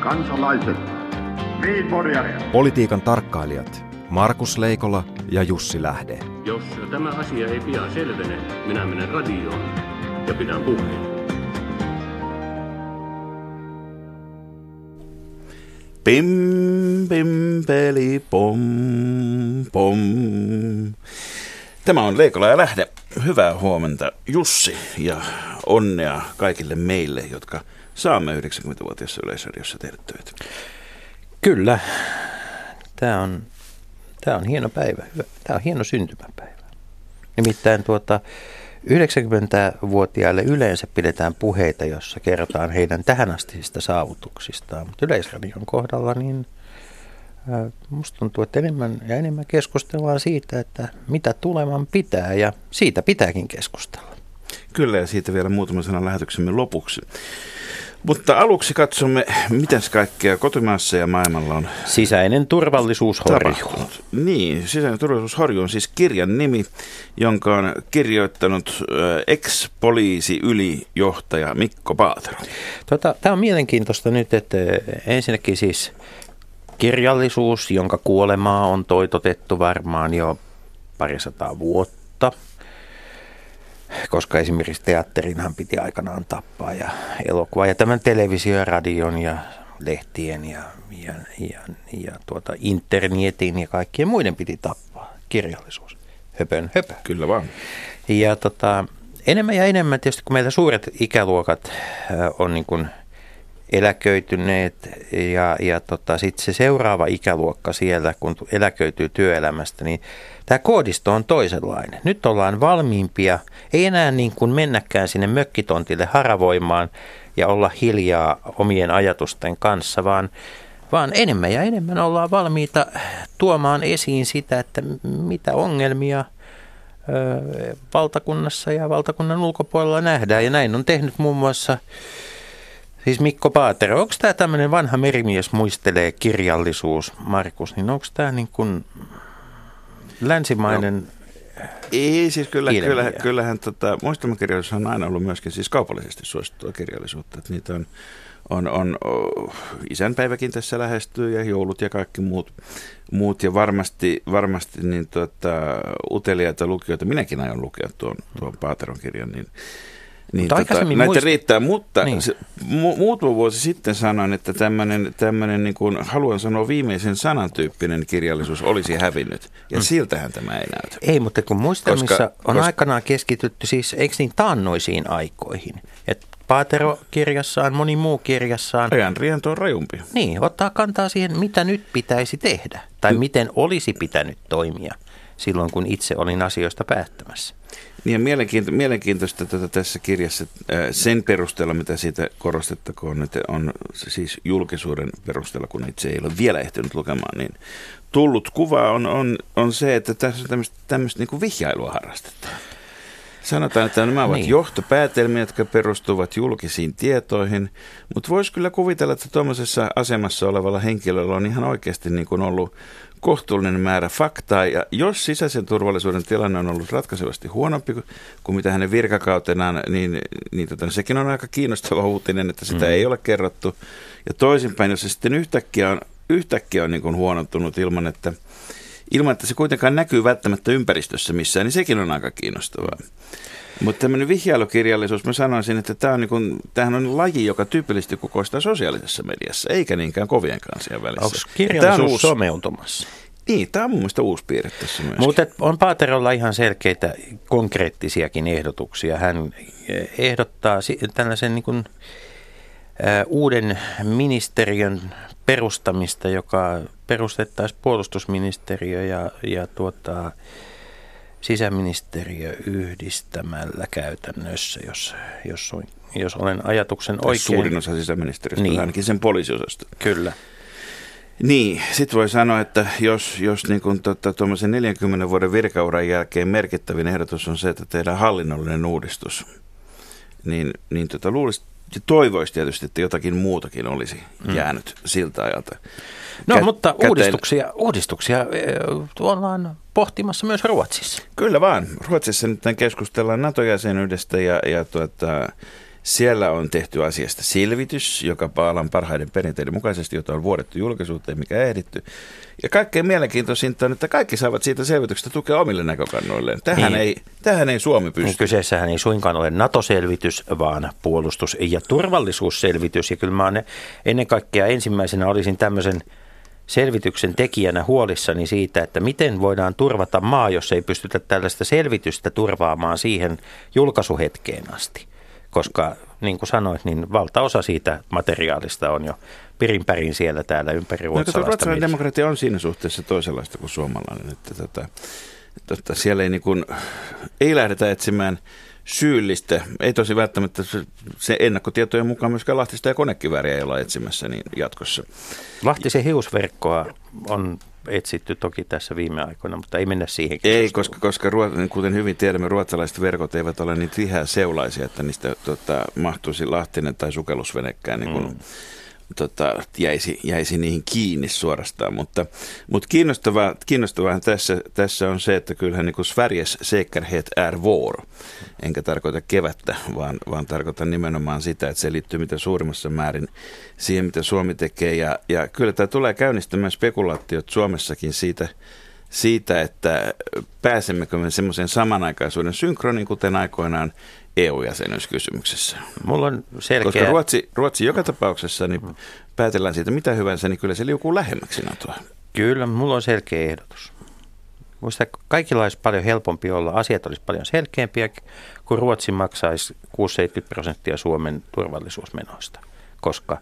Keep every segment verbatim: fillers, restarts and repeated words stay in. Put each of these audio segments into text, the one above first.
kansalaiset, politiikan tarkkailijat Markus Leikola ja Jussi Lähde. Jos tämä asia ei pian selvene, minä menen radioon ja pidän puheen. Pim, pim, peli, pom, pom. Tämä on Leikola ja Lähde. Hyvää huomenta Jussi ja onnea kaikille meille, jotka saamme yhdeksänkymmenvuotiaassa Yleisradiossa tehdä töitä. Kyllä. Tämä on, tämä on hieno päivä. Tämä on hieno syntymäpäivä. Nimittäin tuota, yhdeksänkymmenvuotiaille yleensä pidetään puheita, jossa kerrotaan heidän tähänastisista saavutuksistaan. Mutta Yleisradion kohdalla niin musta tuntuu, että enemmän ja enemmän keskustellaan siitä, että mitä tuleman pitää, ja siitä pitääkin keskustella. Kyllä, ja siitä vielä muutama sana lähetyksemme lopuksi. Mutta aluksi katsomme, mitäs kaikkea kotimaassa ja maailmalla on. Sisäinen turvallisuus horjuu. Niin, sisäinen turvallisuus horjuu on siis kirjan nimi, jonka on kirjoittanut ex-poliisiylijohtaja Mikko Paatero. Tota, tämä on mielenkiintoista nyt, että ensinnäkin siis kirjallisuus, jonka kuolemaa on toitotettu varmaan jo parisataa vuotta. Koska esimerkiksi teatterinhan piti aikanaan tappaa ja elokuvaa ja tämän televisio- ja radion ja lehtien ja, ja, ja, ja tuota internetin ja kaikkien muiden piti tappaa. Kirjallisuus. Höpön höpö. Kyllä vaan. Ja tota, enemmän ja enemmän tietysti, kun meillä suuret ikäluokat on niin kuin eläköityneet ja, ja tota, sitten se seuraava ikäluokka siellä, kun eläköityy työelämästä, niin tämä koodisto on toisenlainen. Nyt ollaan valmiimpia, ei enää niin kuin mennäkään sinne mökkitontille haravoimaan ja olla hiljaa omien ajatusten kanssa, vaan, vaan enemmän ja enemmän ollaan valmiita tuomaan esiin sitä, että mitä ongelmia ö, valtakunnassa ja valtakunnan ulkopuolella nähdään. Ja näin on tehnyt muun muassa siis Mikko Paatero. Onko tämä tämmöinen vanha merimies muistelee kirjallisuus, Markus, niin onko tämä niin kuin länsimainen? No, ei, siis kyllä, kyllähän, kyllähän tota, muistelmakirjallisuus on aina ollut myöskin siis kaupallisesti suosittua kirjallisuutta. Että niitä on, on, on oh, isänpäiväkin tässä lähestyy ja joulut ja kaikki muut, muut ja varmasti, varmasti niin, tota, uteliaita lukijoita. Minäkin aion lukea tuon, tuon Paateron kirjan, niin Niin, tota, näitä muist... riittää, mutta niin. se, mu, muutama vuosi sitten sanoin, että tämmöinen, tämmöinen niin kuin haluan sanoa viimeisen sanan tyyppinen kirjallisuus olisi hävinnyt. Ja mm. siltähän tämä ei näytä. Ei, mutta kun muistelmissa koska, on koska... aikanaan keskitytty siis, eikö niin, taannoisiin aikoihin. Että Paatero kirjassaan, moni muu kirjassaan. Ajan riento on rajumpi. Niin, ottaa kantaa siihen, mitä nyt pitäisi tehdä tai y- miten olisi pitänyt toimia silloin, kun itse olin asioista päättämässä. Niin, mielenkiintoista, mielenkiintoista tätä tässä kirjassa sen perusteella, mitä siitä korostettakoon, että on siis julkisuuden perusteella, kun itse ei ole vielä ehtinyt lukemaan, niin tullut kuva on, on, on se, että tässä on tämmöistä, tämmöistä niin kuin vihjailua harrastetaan. Sanotaan, että nämä ovat niin. johtopäätelmiä, jotka perustuvat julkisiin tietoihin, mutta voisi kyllä kuvitella, että tuollaisessa asemassa olevalla henkilöllä on ihan oikeasti niin kuin ollut kohtuullinen määrä faktaa, ja jos sisäisen turvallisuuden tilanne on ollut ratkaisevasti huonompi kuin mitä hänen virkakautenaan, niin, niin tota, sekin on aika kiinnostava uutinen, että sitä mm. ei ole kerrottu. Ja toisinpäin, jos se sitten yhtäkkiä on, yhtäkkiä on niin kuin huonontunut ilman että, ilman, että se kuitenkaan näkyy välttämättä ympäristössä missään, niin sekin on aika kiinnostavaa. Mutta tämmöinen vihjailukirjallisuus, mä sanoisin, että tämä on, niin tämähän on laji, joka tyypillisesti kukoistaa sosiaalisessa mediassa, eikä niinkään kovien kansien välissä. Onko kirjallisuus on uusi... someutumassa? Niin, tämä on mun mielestä uusi piirre tässä myöskin. Mutta on Paaterolla ihan selkeitä konkreettisiakin ehdotuksia. Hän ehdottaa tällaisen niin kuin, äh, uuden ministeriön perustamista, joka perustettaisiin puolustusministeriö ja, ja tuota... sisäministeriö yhdistämällä käytännössä, jos, jos, jos olen ajatuksen tai oikein. Suurin osa sisäministeriöstä, niin. ainakin sen poliisiosasta. Kyllä. Niin, sitten voi sanoa, että jos, jos niin kuin tota, tuommoisen neljänkymmenen vuoden virkauran jälkeen merkittävin ehdotus on se, että tehdään hallinnollinen uudistus, niin, niin tota, luulisi ja toivoisi tietysti, että jotakin muutakin olisi jäänyt mm. siltä ajalta. No, Kä- mutta uudistuksia, käteen... uudistuksia ollaan pohtimassa myös Ruotsissa. Kyllä vaan. Ruotsissa nyt keskustellaan NATO-jäsenyydestä ja, ja tuota, Siellä on tehty asiasta selvitys, joka Paalan parhaiden perinteiden mukaisesti, jota on vuodettu julkisuuteen, mikä ehditty. Ja kaikkein mielenkiintoisinta on, että kaikki saavat siitä selvityksestä tukea omille näkökannoilleen. Tähän, niin. ei, tähän ei Suomi pysty. Kyseessähän ei suinkaan ole NATO-selvitys, vaan puolustus- ja turvallisuusselvitys. Ja kyllä mä ennen kaikkea ensimmäisenä olisin tämmöisen selvityksen tekijänä huolissani siitä, että miten voidaan turvata maa, jos ei pystytä tällaista selvitystä turvaamaan siihen julkaisuhetkeen asti. Koska niin kuin sanoit, niin valtaosa siitä materiaalista on jo pirinpärin siellä täällä ympäri ruotsalaista. No, ruotsalainen demokratia on siinä suhteessa toisenlaista kuin suomalainen. Että tota, tota, siellä ei, niin kuin, ei lähdetä etsimään syyllistä. Ei tosi välttämättä se ennakkotietojen mukaan myöskään Lahtista ja konekivääriä ei olla etsimässä niin jatkossa. Lahtisen hiusverkkoa on etsitty toki tässä viime aikoina, mutta ei mennä siihen. Ei, koska, koska kuten hyvin tiedämme, ruotsalaiset verkot eivät ole niin tiheä seulaisia, että niistä tota, mahtuisi lahtinen tai sukellusvenekään niin kuin, mm. tota, jäisi, jäisi niihin kiinni suorastaan. Mutta, mutta kiinnostavaa, kiinnostavaa tässä, tässä on se, että kyllähän niin kuin Sveriges säkerhet är vår. Enkä tarkoita kevättä, vaan, vaan tarkoitan nimenomaan sitä, että se liittyy mitä suurimmassa määrin siihen, mitä Suomi tekee. Ja, ja kyllä tämä tulee käynnistämään spekulaatiot Suomessakin siitä, siitä että pääsemmekö me semmoisen samanaikaisuuden synkroniin, kuten aikoinaan E U-jäsenyyskysymyksessä. Mulla on selkeä... Koska Ruotsi, Ruotsi joka tapauksessa, niin päätellään siitä mitä hyvänsä, niin kyllä se liukuu lähemmäksi NATOa. Kyllä, mulla on selkeä ehdotus. Muista, kaikilla olisi paljon helpompi olla, asiat olisi paljon selkeämpiä, kun Ruotsi maksaisi kuusikymmentä seitsemänkymmentä prosenttia Suomen turvallisuusmenoista, koska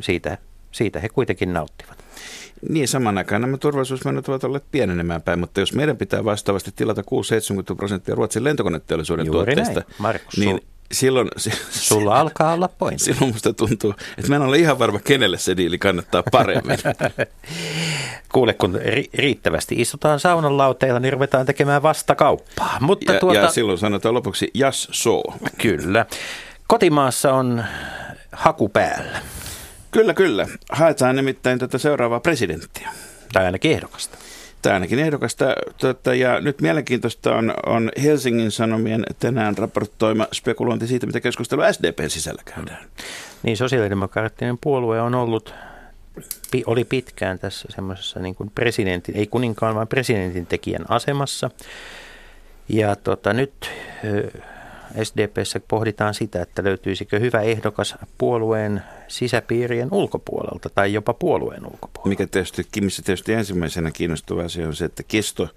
siitä, siitä he kuitenkin nauttivat. Niin, saman aikaan nämä turvallisuusmenot ovat olleet pienenemään päin, mutta jos meidän pitää vastaavasti tilata kuusikymmentä seitsemänkymmentä prosenttia Ruotsin lentokoneteollisuuden juuri tuotteista, näin, Markus, niin... Silloin, Sulla alkaa olla pointti. Silloin musta tuntuu, että mä en ole ihan varma, kenelle se diili kannattaa paremmin. Kuule, kun riittävästi istutaan saunan lauteilla, niin ruvetaan tekemään vastakauppaa. Mutta ja, tuota... ja silloin sanotaan lopuksi, jas so. Kyllä. Kotimaassa on haku päällä. Kyllä, kyllä. Haetaan nimittäin tätä seuraavaa presidenttiä. Tai ainakin ehdokasta. Tämä ainakin ehdokasta. Tuota, ja nyt mielenkiintoista on, on Helsingin Sanomien tänään raportoima spekulointi siitä, mitä keskustelua S D P:n sisällä käydään. Niin, sosiaalidemokraattinen puolue on ollut, oli pitkään tässä semmoisessa niin kuin presidentin, ei kuninkaan, vaan presidentin tekijän asemassa. Ja tota, nyt S D P:ssä pohditaan sitä, että löytyisikö hyvä ehdokas puolueen sisäpiirien ulkopuolelta tai jopa puolueen ulkopuolelta. Mikä tietysti, missä tietysti ensimmäisenä kiinnostava asia on se, että kesto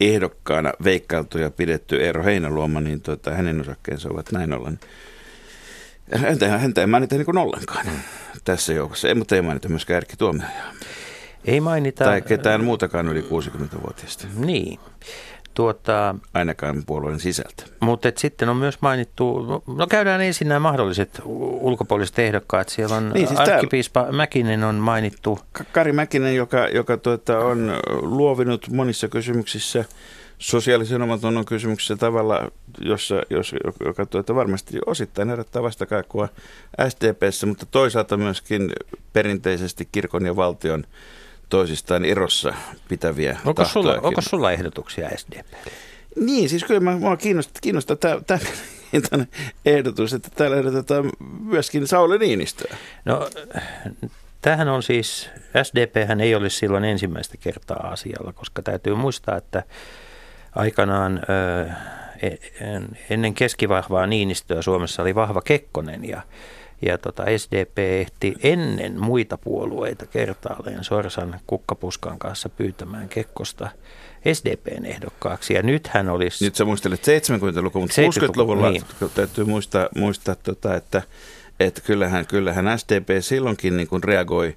ehdokkaana veikkailtu ja pidetty Eero Heinaluoma, niin tuota, hänen osakkeensa ovat näin ollen. Häntä, häntä ei mainita niin kuin ollenkaan tässä joukossa, ei, mutta ei mainita myöskään Erkki Tuomiojaa. Ei mainita. Tai ketään muutakaan yli kuusikymmentävuotiaista. Niin. Tuota, ainakaan puolueen sisältä. Mutta sitten on myös mainittu, no käydään ensin nämä mahdolliset ulkopuoliset ehdokkaat. Siellä on niin, siis arkkipiispa Mäkinen on mainittu. Kari Mäkinen, joka, joka tuota, on luovinut monissa kysymyksissä, sosiaalisen omatunnon kysymyksissä tavalla, jossa, jos, joka tuota, varmasti osittain herättää vastakaikua S D P:ssä, mutta toisaalta myöskin perinteisesti kirkon ja valtion toisistaan erossa pitäviä onko sulla, onko sulla ehdotuksia S D P:lle? Niin, siis kyllä minua kiinnostaa, kiinnostaa tämä ehdotus, että täällä ehdotetaan myöskin Sauli Niinistöä. No, tämähän on siis, S D P:hän ei olisi silloin ensimmäistä kertaa asialla, koska täytyy muistaa, että aikanaan ennen keskivahvaa Niinistöä Suomessa oli vahva Kekkonen ja Ja tota S D P ehti ennen muita puolueita kertaalleen sorsan kukkapuskan kanssa pyytämään Kekkosta S D P:n ehdokkaaksi. Ja nythän olisi... Nyt sä muistelet seitsemänkymmentälukua, mutta kuusikymmentäluvulla niin. Täytyy muistaa, muistaa tota, että, että kyllähän, kyllähän S D P silloinkin niin kuin reagoi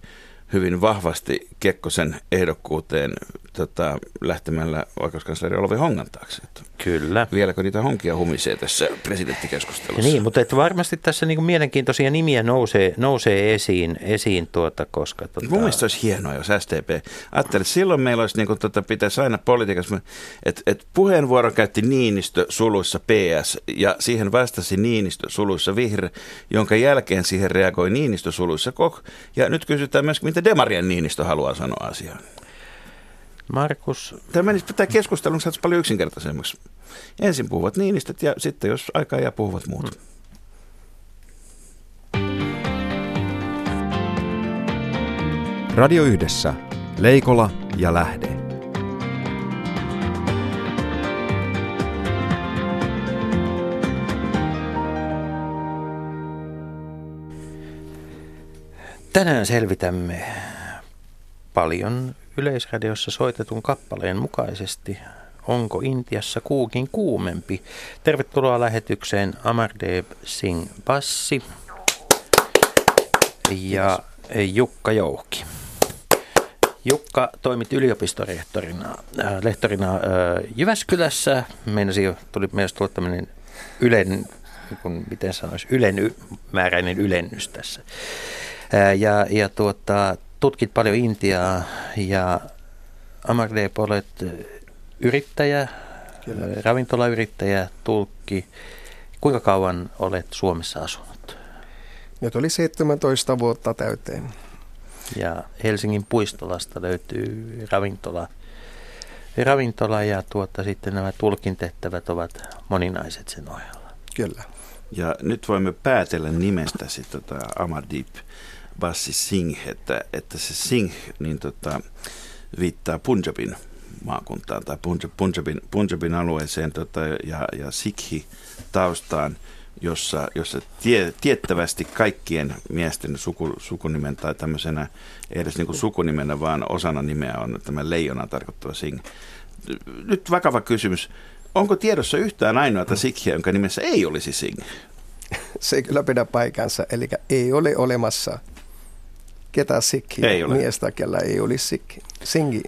hyvin vahvasti Kekkosen ehdokkuuteen tota, lähtemällä oikeuskansleri Olvi Hongan taakse. Kyllä. Vieläkö niitä honkia humisee tässä presidenttikeskustelussa? Niin, mutta et varmasti tässä niinku mielenkiintoisia nimiä nousee, nousee esiin, esiin tuota, koska... Tuota... Mun mielestä olisi hienoa, jos S D P... Ajattelin, että silloin meillä olisi, niin kuin, tuota, pitäisi aina politiikassa, että et puheenvuoron käytti Niinistö suluissa P S ja siihen vastasi Niinistö suluissa Vihre, jonka jälkeen siihen reagoi Niinistö suluissa Kok. Ja nyt kysytään myös, mitä demarien Niinistö haluaa sanoa asiaan. Markus. Tämä menisi pitää keskustelun, saataisiin paljon yksinkertaisemmaksi. Ensin puhuvat Niinistöt ja sitten jos aikaa jää, puhuvat muut. Radio Yhdessä, Leikola ja Lähde. Tänään selvitämme paljon Yleisradiossa soitetun kappaleen mukaisesti, onko Intiassa kuukin kuumempi. Tervetuloa lähetykseen Amardeep Singh Bassi ja Jukka Jouhki. Jukka, toimit yliopistorehtorina äh, lehtorina, äh, Jyväskylässä. Meidän tuli myös tämmöinen ylen, kun miten sanoisi, ylenmääräinen ylennys tässä. Äh, ja ja tuota, tutkit paljon Intiaa ja Amardeep, olet yrittäjä, Kyllä. ravintolayrittäjä, tulkki. Kuinka kauan olet Suomessa asunut? Nyt oli seitsemäntoista vuotta täyteen. Ja Helsingin Puistolasta löytyy ravintola, ravintola ja tuota, sitten nämä tulkin tehtävät ovat moninaiset sen ohella. Kyllä. Ja nyt voimme päätellä nimestäsi tota Amardeep Bassi Singh, että, että se Singh niin tota, viittaa Punjabin maakuntaan tai Punjabin, Punjabin alueeseen tota, ja, ja Sikhi taustaan. Jossa, jossa tie, tiettävästi kaikkien miesten suku, sukunimen tai tämmöisenä, ei edes niin kuin sukunimenä, vaan osana nimeä on tämä leijona tarkoittava Singh. Nyt vakava kysymys. Onko tiedossa yhtään ainoata sikhiä, jonka nimessä ei olisi Singh? Se ei kyllä pidä paikansa, eli ei ole olemassa ketä sikhiä, ei ole. Miestä, kellä ei olisi sikhi. Singhi.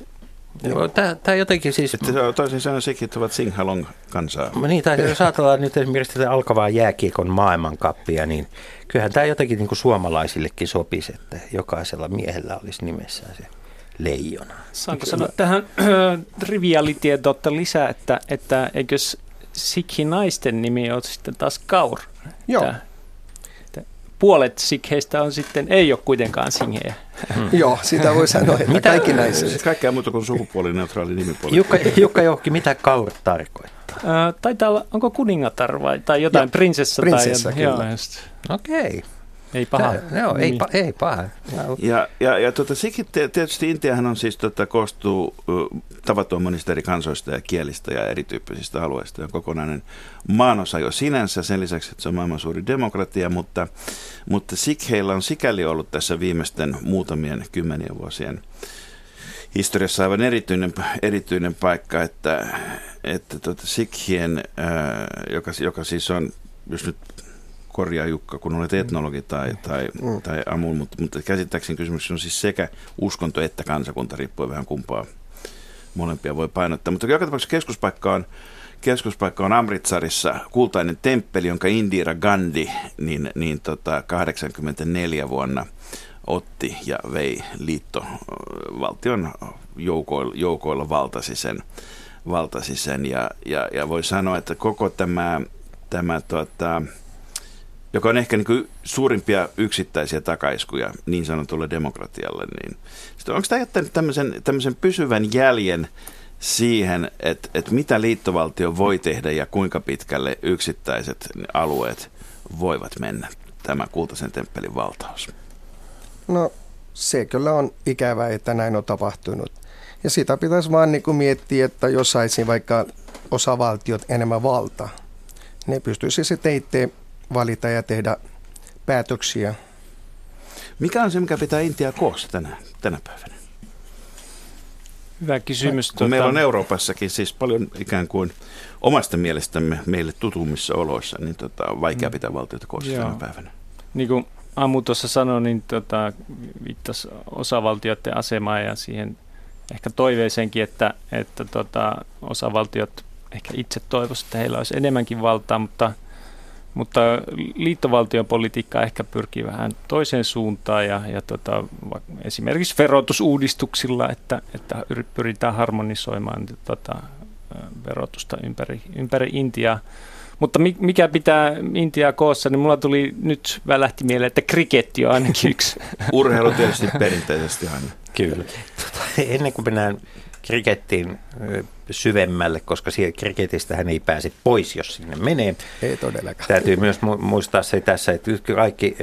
Joo, tämä, tämä jotenkin siis... Että toisin sanoen sikhit ovat singhalong kansaa. Niin, tai jos ajatellaan nyt esimerkiksi tätä alkavaa jääkiekon maailmankappia, niin kyllähän tämä jotenkin niin kuin suomalaisillekin sopisi, että jokaisella miehellä olisi nimessään se leijona. Saanko Kyllä. sanoa tähän äh, trivialitietoutta lisää, että, että eikös sikhi-naisten nimi ole sitten taas Kaur? Joo. Että, että puolet sikheistä on sitten, ei ole kuitenkaan singheä. Hmm. Joo, sitä voi sanoa, että mitä? Kaikki naiset. Kaikkea muuta kuin sukupuolineutraali nimipuoli. Jukka, Jukka Jouhki, mitä Kaur tarkoittaa? Äh, taitaa olla, onko kuningatar vai tai jotain, ja, prinsessa. Prinsessa, tai, kyllä. Okei. Okay. Ei paha. Tää, joo, ei, pa, ei paha. Ja, ja, ja tuota, sikit, tietysti Intiahan on siis, tuota, koostuu tavattoman monista eri kansoista ja kielistä ja erityyppisistä alueista. On kokonainen maanosa jo sinänsä, sen lisäksi, että se on maailman suuri demokratia, mutta, mutta sikheillä on sikäli ollut tässä viimeisten muutamien kymmenien vuosien historiassa aivan erityinen, erityinen paikka, että, että tuota, sikhien, ää, joka, joka siis on, jos nyt... Korjaa Jukka, kun olet etnologi tai, tai, mm. tai amul, mutta, mutta käsittääkseni kysymys on siis sekä uskonto että kansakunta, riippuen vähän kumpaa molempia voi painottaa. Mutta joka tapauksessa keskuspaikka on, keskuspaikka on Amritsarissa, kultainen temppeli, jonka Indira Gandhi niin, niin tota kahdeksankymmentäneljä vuonna otti ja vei liittovaltion joukoilla, joukoilla valtasi sen. Valtasi sen ja, ja, ja voi sanoa, että koko tämä... tämä tota, joka on ehkä niin kuin suurimpia yksittäisiä takaiskuja niin sanotulle demokratialle. Niin. Sitten onko tämä jättänyt tämmöisen, tämmöisen pysyvän jäljen siihen, että, että mitä liittovaltio voi tehdä ja kuinka pitkälle yksittäiset alueet voivat mennä, tämä kultaisen temppelin valtaus? No se kyllä on ikävää, että näin on tapahtunut. Ja sitä pitäisi vaan niin kuin miettiä, että jos saisi vaikka osavaltiot enemmän valtaa, ne pystyisi sitten itse valita ja tehdä päätöksiä. Mikä on se, mikä pitää Intiaa koossa tänä, tänä päivänä? Hyvä kysymys. Tuota... Meillä on Euroopassakin siis paljon ikään kuin omasta mielestämme meille tutummissa oloissa, niin tota, on vaikea pitää valtiota koossa Joo. tänä päivänä. Niin kuin Amu tuossa sanoi, niin tota, viittasi osavaltioiden asemaan ja siihen ehkä toiveeseenkin, että, että tota, osavaltiot ehkä itse toivoisivat, että heillä olisi enemmänkin valtaa, mutta Mutta liittovaltion politiikka ehkä pyrkii vähän toiseen suuntaan ja, ja tota, esimerkiksi verotusuudistuksilla, että, että pyritään harmonisoimaan tota, verotusta ympäri, ympäri Intiaa. Mutta mikä pitää Intiaa koossa, niin mulla tuli nyt välähti mieleen, että kriketti on ainakin yksi. Urheilu tietysti perinteisesti aina. Kyllä. Ennen kuin mennään krikettiin syvemmälle, koska kriketistä hän ei pääse pois, jos sinne menee. Ei todellakaan. Täytyy myös muistaa se tässä, että kaikki,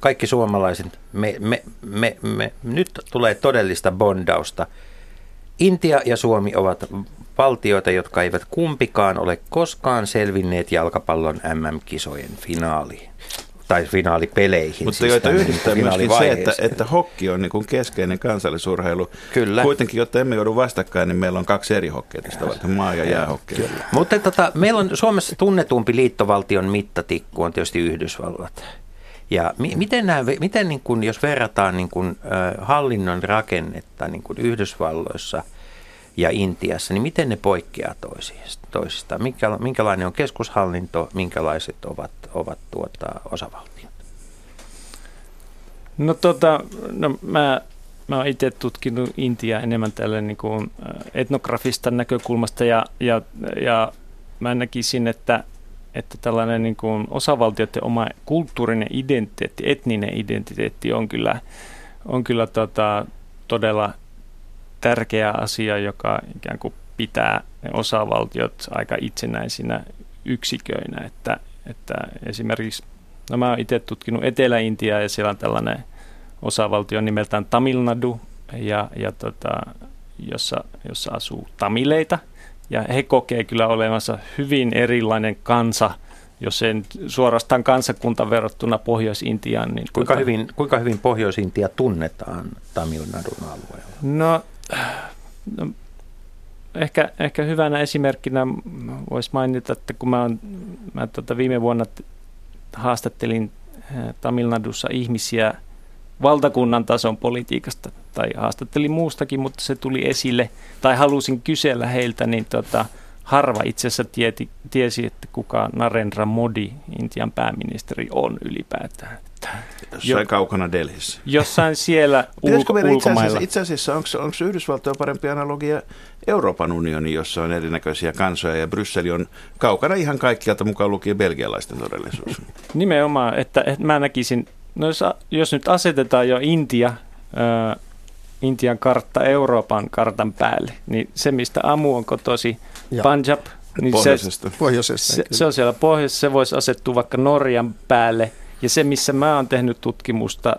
kaikki suomalaiset, me, me, me, me, nyt tulee todellista bondausta. Intia ja Suomi ovat valtioita, jotka eivät kumpikaan ole koskaan selvinneet jalkapallon äm äm-kisojen finaaliin tai finaalipeleihin. Mutta siis joita yhdistää myöskin se, että, että hokki on niin kuin keskeinen kansallisurheilu. Kyllä. Kuitenkin, jotta emme joudu vastakkain, niin meillä on kaksi eri hokkeja tästä varten, maa- ja jäähokkeja. Mutta tota, meillä on Suomessa tunnetumpi liittovaltion mittatikku on tietysti Yhdysvallat. Ja mi- miten nämä, miten niin kun, jos verrataan niin kun, äh, hallinnon rakennetta niin kun Yhdysvalloissa ja Intiassa, niin miten ne poikkeaa toisistaan? Minkä, minkälainen on keskushallinto, minkälaiset ovat, ovat tuota, osavaltiot? No tota, no, mä, mä oon itse tutkinut Intiaa enemmän tällä niin kuin etnografistan näkökulmasta ja, ja, ja mä näkisin, että, että tällainen niin kuin osavaltioiden oma kulttuurinen identiteetti, etninen identiteetti on kyllä, on kyllä tota, todella tärkeä asia, joka ikään kuin pitää ne osavaltiot aika itsenäisinä yksiköinä, että, että esimerkiksi, no mä oon itse tutkinut Etelä-Intiaa ja siellä on tällainen osavaltio nimeltään Tamil Nadu, ja, ja tota, jossa, jossa asuu tamileita, ja he kokee kyllä olevansa hyvin erilainen kansa, jos ei suorastaan kansakunta verrattuna Pohjois-Intiaan. Niin kuinka, tuota, hyvin, kuinka hyvin Pohjois-Intia tunnetaan Tamil Nadun alueella? No, No, ehkä, ehkä hyvänä esimerkkinä voisi mainita, että kun mä, on, mä tuota viime vuonna haastattelin Tamil Nadussa ihmisiä valtakunnan tason politiikasta, tai haastattelin muustakin, mutta se tuli esille, tai halusin kysellä heiltä, niin tuota, harva itse asiassa tieti, tiesi, että kuka Narendra Modi, Intian pääministeri, on ylipäätään. Jossain kaukana Delhissä. Jossain siellä ulkomailla. Itse asiassa, itse asiassa onko, onko Yhdysvaltoja parempi analogia Euroopan unioni, jossa on erinäköisiä kansoja ja Brysseli on kaukana ihan kaikkialta, mukaan lukien belgialaisten todellisuus. Nimenomaan, että, että mä näkisin, no jos, jos nyt asetetaan jo Intia, ää, Intian kartta Euroopan kartan päälle, niin se mistä Amu on kotosi, Punjab, niin pohjoisesta. Se, pohjoisesta, se, se on siellä pohjoisessa, se voisi asettua vaikka Norjan päälle. Ja se, missä mä oon tehnyt tutkimusta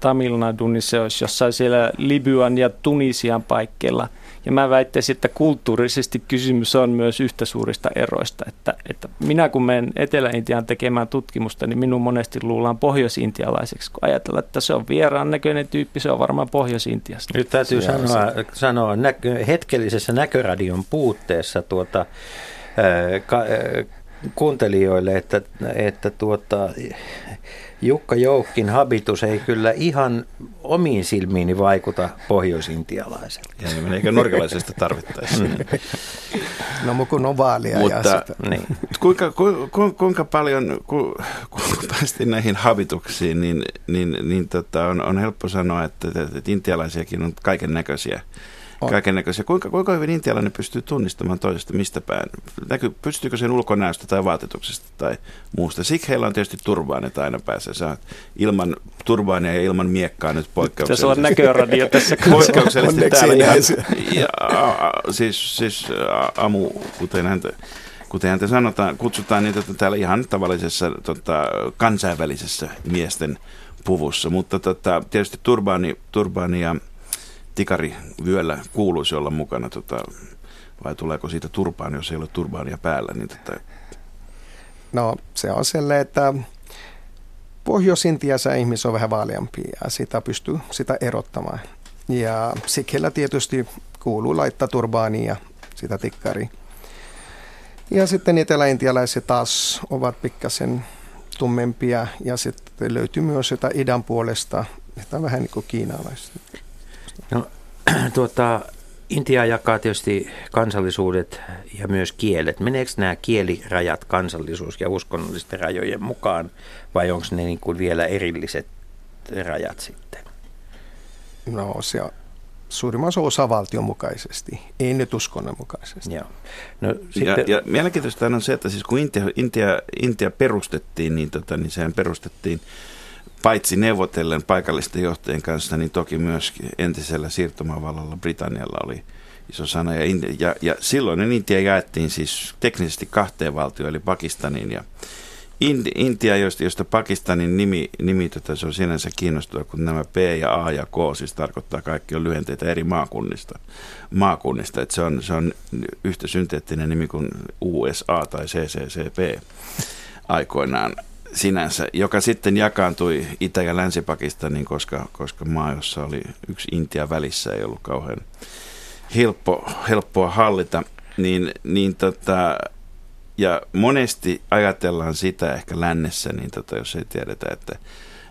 Tamil Nadun, niin se olisi jossain siellä Libyan ja Tunisian paikkeilla. Ja mä väittäisin, että kulttuurisesti kysymys on myös yhtä suurista eroista. Että, että minä kun menen Etelä-Intiaan tekemään tutkimusta, niin minun monesti luullaan pohjois-intialaiseksi, kun ajatellaan, että se on vieraan näköinen tyyppi, se on varmaan Pohjois-Intiasta. Nyt täytyy sanoa, sanoa näkö, hetkellisessä näköradion puutteessa tuota... Öö, ka, öö, kuuntelijoille, että, että tuota, Jukka Jouhkin habitus ei kyllä ihan omiin silmiini vaikuta pohjois-intialaiselta. Ja eikä norjalaisesta tarvittaisi. No mutta kun on vaalia. Mutta niin. kuinka, ku, ku, kuinka paljon, ku, kun päästiin näihin habituksiin, niin, niin, niin tota, on, on helppo sanoa, että, että intialaisiakin on kaiken näköisiä. Kaikennäköisiä. Kuinka, kuinka hyvin intialainen pystyy tunnistamaan toisesta mistä päin? Näkyy, pystyykö sen ulkonäöstä tai vaatetuksesta tai muusta? Siksi heillä on tietysti turbaanit aina päässä. Sä oot ilman turbaania ja ilman miekkaa nyt poikkeuksellisesti. Tässä on näköradio tässä. Poikkeuksellisesti täällä. Ja, ja, a, a, siis siis a, Amu, kuten häntä, kuten häntä sanotaan, kutsutaan niitä täällä ihan tavallisessa tota, kansainvälisessä miesten puvussa. Mutta tota, tietysti turbaani, turbaani ja tikari vyöllä kuuluisi olla mukana, tota, vai tuleeko siitä turpaan, jos ei ole turbaania päällä? Niin tota... No se on sellainen, että Pohjois-Intiassa ihmiset on vähän vaaleampi ja sitä pystyy sitä erottamaan. Ja sikellä tietysti kuuluu laittaa turbaania sitä tikkari. Ja sitten etelä-intialaiset taas ovat pikkasen tummempia ja sitten löytyy myös sitä idän puolesta, että on vähän niin kuin kiinalaista. No, tuota, Intia jakaa tietysti kansallisuudet ja myös kielet. Meneekö nämä kielirajat kansallisuus- ja uskonnollisten rajojen mukaan vai onko ne niin kuin vielä erilliset rajat sitten? No se on suurimmassa osa valtion mukaisesti, ei nyt uskonnon mukaisesti. Joo. No, sitten... ja, ja mielenkiintoista on se, että siis kun Intia, Intia, Intia perustettiin, niin, tota, niin sehän perustettiin paitsi neuvotellen paikallisten johtajien kanssa, niin toki myös entisellä siirtomavallalla Britannialla oli iso sana. Ja, ja, ja silloin Intia jaettiin siis teknisesti kahteen valtioon, eli Pakistaniin ja Intia, josta, josta Pakistanin nimi, nimi tota, se on sinänsä kiinnostava, kun nämä P ja A ja K, siis tarkoittaa kaikki on lyhenteitä eri maakunnista. maakunnista että se, on, se on yhtä synteettinen nimi kuin U S A tai C C C P aikoinaan sinänsä, joka sitten jakaantui Itä- ja Länsi-Pakistaniin, koska, koska maa, jossa oli yksi Intia välissä, ei ollut kauhean helppo, helppoa hallita, niin, niin tota... Ja monesti ajatellaan sitä ehkä lännessä, niin tota, jos ei tiedetä, että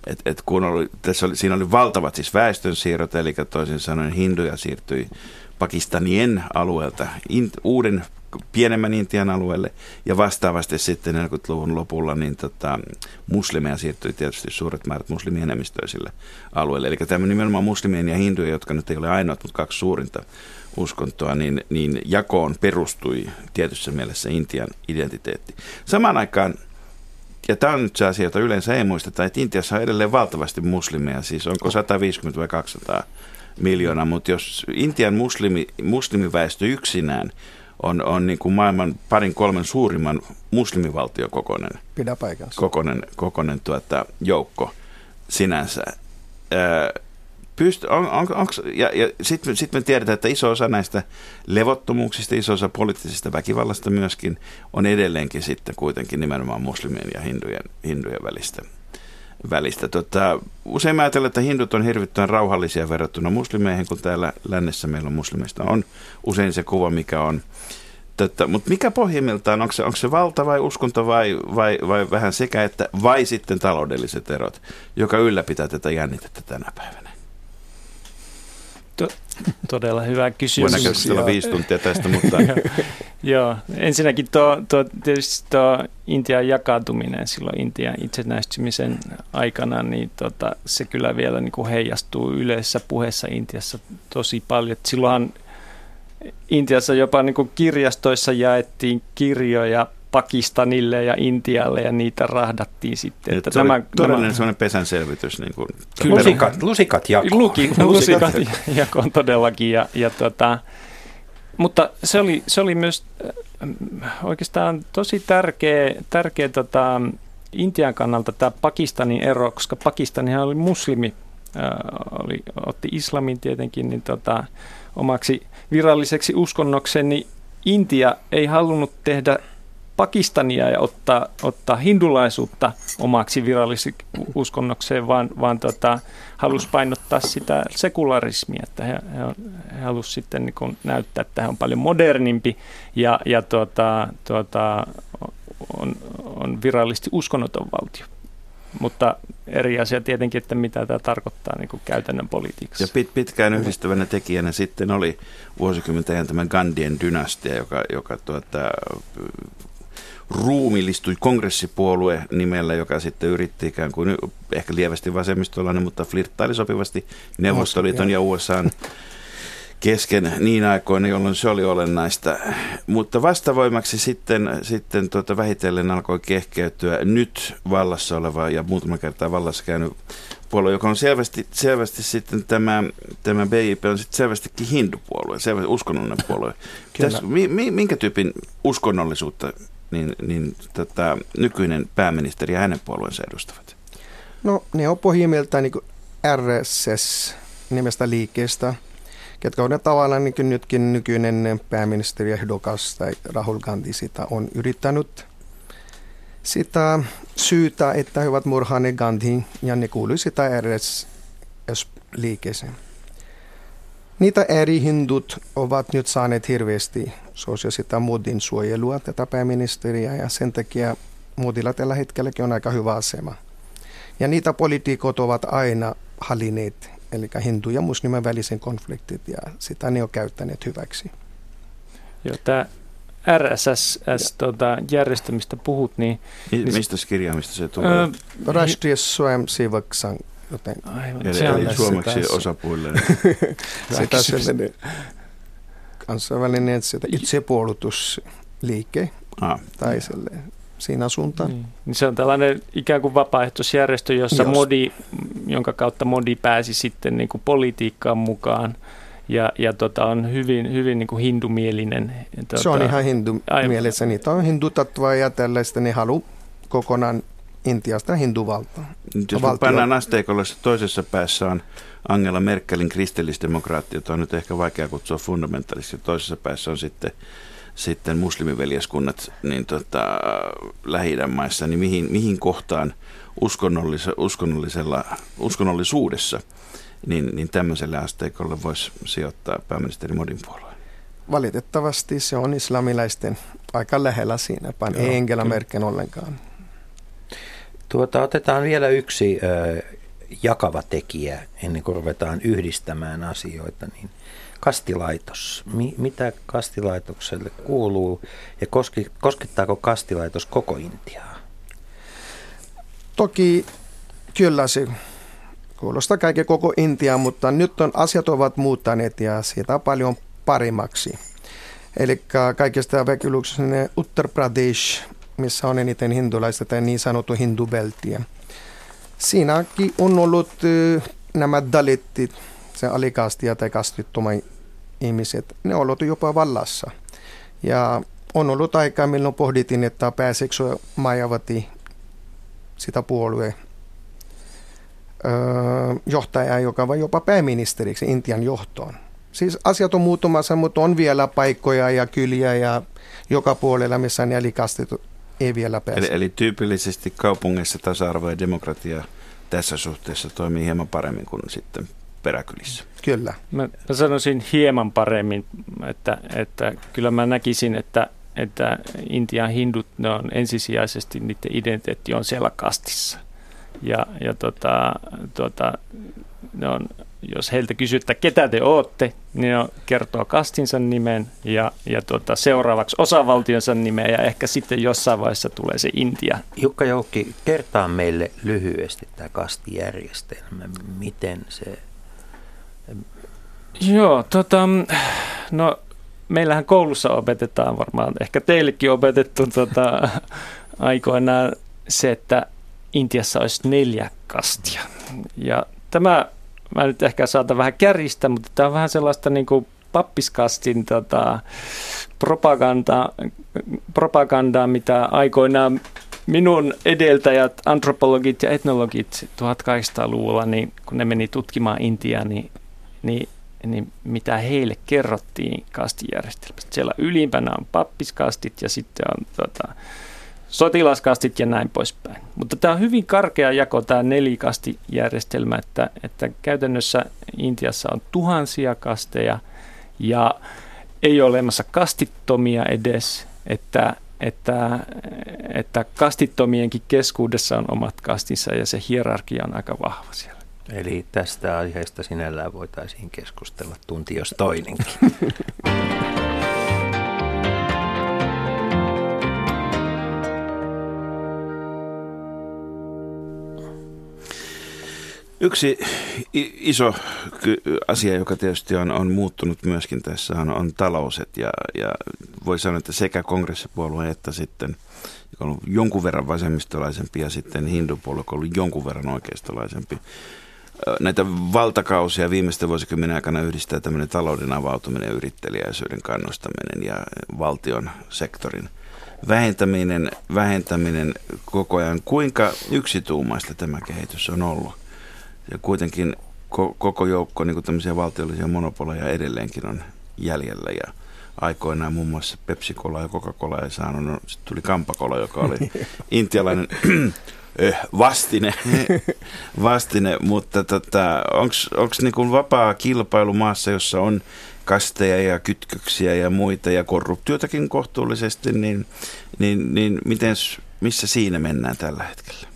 et, et kun oli, tässä oli, siinä oli valtavat siis väestönsiirrot, eli toisin sanoen hinduja siirtyi Pakistanien alueelta in, uuden pienemmän Intian alueelle, ja vastaavasti sitten neljänkymmenluvun lopulla niin tota, muslimeja siirtyi tietysti suuret määrät muslimienemistöisille alueille. Eli tämä nimenomaan muslimien ja hinduja, jotka nyt ei ole ainoat, mutta kaksi suurinta uskontoa, niin, niin jakoon perustui tietyssä mielessä Intian identiteetti. Samaan aikaan, ja tämä on nyt se asia, jota yleensä ei muisteta, että Intiassa on edelleen valtavasti muslimeja, siis onko sata viisikymmentä vai kaksisataa miljoonaa, mutta jos Intian muslimi, muslimiväestö yksinään on, on niin kuin maailman parin kolmen suurimman muslimivaltiokokoinen kokonen, kokonen tuota, joukko sinänsä. Öö, Pyst- on, on, onks, ja ja sitten sit me tiedetään, että iso osa näistä levottomuuksista, iso osa poliittisesta väkivallasta myöskin on edelleenkin sitten kuitenkin nimenomaan muslimien ja hindujen, hindujen välistä. välistä. Tota, usein mä ajatellaan, että hindut on hirvittävän rauhallisia verrattuna muslimeihin, kun täällä lännessä meillä on muslimista. On usein se kuva, mikä on. Tota, mutta mikä pohjimmiltaan, onko se, onko se valta vai uskonto vai, vai, vai vähän sekä, että vai sitten taloudelliset erot, joka ylläpitää tätä jännitettä tänä päivänä? Todella hyvä kysymys. Voidaan keskustella viisi tuntia tästä, mutta... Joo, ensinnäkin tuo, tuo, tietysti tuo Intian jakautuminen silloin Intian itsenäistymisen aikana, niin tota, se kyllä vielä niin kuin heijastuu yleisessä puheessa Intiassa tosi paljon. Et silloinhan Intiassa jopa niin kuin kirjastoissa jaettiin kirjoja Pakistanille ja Intialle, ja niitä rahdattiin sitten. Että se tämä, todellinen nämä... sellainen pesänselvitys. Niin kuin, lusikat, lusikat jakoon. Luki, lusikat jakoon todellakin. Ja, ja tuota, mutta se oli, se oli myös oikeastaan tosi tärkeä, tärkeä tota, Intian kannalta tämä Pakistanin ero, koska Pakistanihan oli muslimi, oli, otti islamin tietenkin niin tota, omaksi viralliseksi uskonnokseen, niin Intia ei halunnut tehdä Pakistania ja ottaa, ottaa hindulaisuutta omaksi viralliseksi uskonnokseen, vaan, vaan tota, halusi painottaa sitä sekularismia, että he, he halusi sitten niin kuin näyttää, että he on paljon modernimpi ja, ja tuota, tuota, on, on virallisesti uskonnoton valtio. Mutta eri asia tietenkin, että mitä tämä tarkoittaa niin kuin käytännön politiikassa. Ja pit, pitkään yhdistävänä tekijänä sitten oli vuosikymmentäjän tämä Gandhien dynastia, joka... joka tuota, ruumillistui kongressipuolue nimellä, joka sitten yritti ikään kuin ehkä lievästi vasemmistolainen, mutta flirttaili sopivasti Neuvostoliiton ja U S A:n kesken niin aikoina, jolloin se oli olennaista. Mutta vastavoimaksi sitten, sitten tuota vähitellen alkoi kehkeytyä nyt vallassa oleva ja muutama kertaa vallassa käynyt puolue, joka on selvästi, selvästi sitten tämä, tämä B J P on sitten selvästikin hindupuolue, selvästi uskonnollinen puolue. Pitäis, mi, minkä tyypin uskonnollisuutta niin, niin tota, nykyinen pääministeri ja hänen puolueensa edustavat? No ne on pohjimmiltaan niin R S S-nimestä liikkeestä, ketkä on tavallaan niin nytkin nykyinen pääministeri ehdokas tai Rahul Gandhi sitä on yrittänyt sitä syytä, että he ovat murhanneet Gandhin ja ne kuului sitä R S S-liikkeeseen. Niitä eri hindut ovat nyt saaneet hirveästi sosiaalista sitä Modin suojelua, tätä pääministeriä, ja sen takia Modilla tällä hetkelläkin on aika hyvä asema. Ja niitä poliitikot ovat aina hallinneet, eli hindu- ja muslimen välisen konfliktit, ja sitä ne on käyttäneet hyväksi. Joo, tämä R S S-järjestö, mistä puhut, niin... niin mistä se kirja, mistä se tulee? Rashtriya Swayam Sevak Sangh. Joten, aivan, eli, eli suomeksi osapuolelle. Sitä sellainen kansainvälinen itsepuolustusliike ah. tai sellainen siinä suuntaan. Niin. Niin se on tällainen ikään kuin vapaaehtoisjärjestö, jossa Modi, jonka kautta Modi pääsi sitten niin kuin politiikkaan mukaan Ja, ja tota, on hyvin, hyvin niin kuin hindumielinen. Tota, se on ihan hindumielessä. Niitä on hindutattavaa ja tällaista. Ne haluaa kokonaan Intiasta hinduvaltaa. Nyt jos pannaan asteikolla, toisessa päässä on Angela Merkelin kristillisdemokraatti, jota on nyt ehkä vaikea kutsua fundamentaliksi. Toisessa päässä on sitten, sitten muslimiveljeskunnat niin tota, Lähi-idän maissa. Niin mihin, mihin kohtaan uskonnollis- uskonnollisella, uskonnollisuudessa Niin, niin tämmöisellä asteikolla voisi sijoittaa pääministeri Modin puolueen? Valitettavasti se on islamilaisten aika lähellä siinäpä, ei Angela Merkel ollenkaan. Tuota, otetaan vielä yksi ö, jakava tekijä, ennen kuin ruvetaan yhdistämään asioita. Niin kastilaitos. Mi- mitä kastilaitokselle kuuluu ja koski- koskettaako kastilaitos koko Intiaa? Toki kyllä se kuulostaa kaiken koko Intia, mutta nyt on, asiat ovat muuttaneet ja siitä paljon paremmaksi. Eli kaikista väkiluksena Uttar Pradesh, missä on eniten hindulaista tai niin sanottu hindubeltiä. Siinäkin on ollut nämä dalitit, se alikastia tai kastittoma ihmiset, ne on ollut jopa vallassa. Ja on ollut aikaa, milloin pohdittiin, että pääseekö Majavati sitä puolueen johtaja, joka vai jopa pääministeriksi Intian johtoon. Siis asiat on muuttumassa, mutta on vielä paikkoja ja kyliä ja joka puolella, missä ne alikastit ei vielä pääse. Eli, eli tyypillisesti kaupungeissa tasa-arvo ja demokratia tässä suhteessa toimii hieman paremmin kuin sitten peräkylissä. Kyllä. Mä, mä sanoisin hieman paremmin, että, että kyllä mä näkisin, että, että Intian hindut, ne on ensisijaisesti, niiden identiteetti on siellä kastissa. Ja, ja tota, tota, ne on, jos heiltä kysytään, ketä te ootte, niin ne kertoo kastinsa nimen ja, ja tota, seuraavaksi osavaltionsa nimeä ja ehkä sitten jossain vaiheessa tulee se Intia. Jukka Jouhki, kertaa meille lyhyesti tämä kastijärjestelmä, miten se... Joo, tota, no meillähän koulussa opetetaan varmaan, ehkä teillekin opetettu tota, aikoinaan se, että Intiassa olisi neljä kastia. Ja tämä, mä nyt ehkä saatan vähän kärjistä, mutta tämä on vähän sellaista niin kuin pappiskastin tota, propagandaa, propagandaa, mitä aikoinaan minun edeltäjät, antropologit ja etnologit tuhatkahdeksansataaluvulla, niin kun ne meni tutkimaan Intiaa, niin, niin, niin mitä heille kerrottiin kastijärjestelmästä. Siellä ylimpänä on pappiskastit ja sitten on... Tota, sotilaskastit ja näin poispäin. Mutta tämä on hyvin karkea jako, tämä nelikastijärjestelmä, että, että käytännössä Intiassa on tuhansia kasteja ja ei ole olemassa kastittomia edes, että, että, että kastittomienkin keskuudessa on omat kastinsa ja se hierarkia on aika vahva siellä. Eli tästä aiheesta sinällään voitaisiin keskustella tunti jos toinenkin. Yksi iso asia, joka tietysti on, on muuttunut myöskin tässä, on, on talouset. Ja, ja voi sanoa, että sekä kongressipuolue että sitten, joka on ollut jonkun verran vasemmistolaisempi, ja sitten hindupuolue, joka on ollut jonkun verran oikeistolaisempi. Näitä valtakausia viimeisten vuosikymmenen aikana yhdistää tämmöinen talouden avautuminen ja yritteliäisyyden kannustaminen ja valtion sektorin vähentäminen, vähentäminen koko ajan. Kuinka yksituumaista tämä kehitys on ollut? Ja kuitenkin koko joukko niin kuin tämmöisiä valtiollisia monopoleja edelleenkin on jäljellä. Ja aikoinaan muun muassa Pepsi-Cola ja Coca-Cola ei saanut. No, sitten tuli Kampakola, joka oli intialainen vastine, vastine. Mutta tota, onko niin vapaa kilpailu maassa, jossa on kasteja ja kytköksiä ja muita ja korruptiotakin kohtuullisesti, niin, niin, niin miten, missä siinä mennään tällä hetkellä?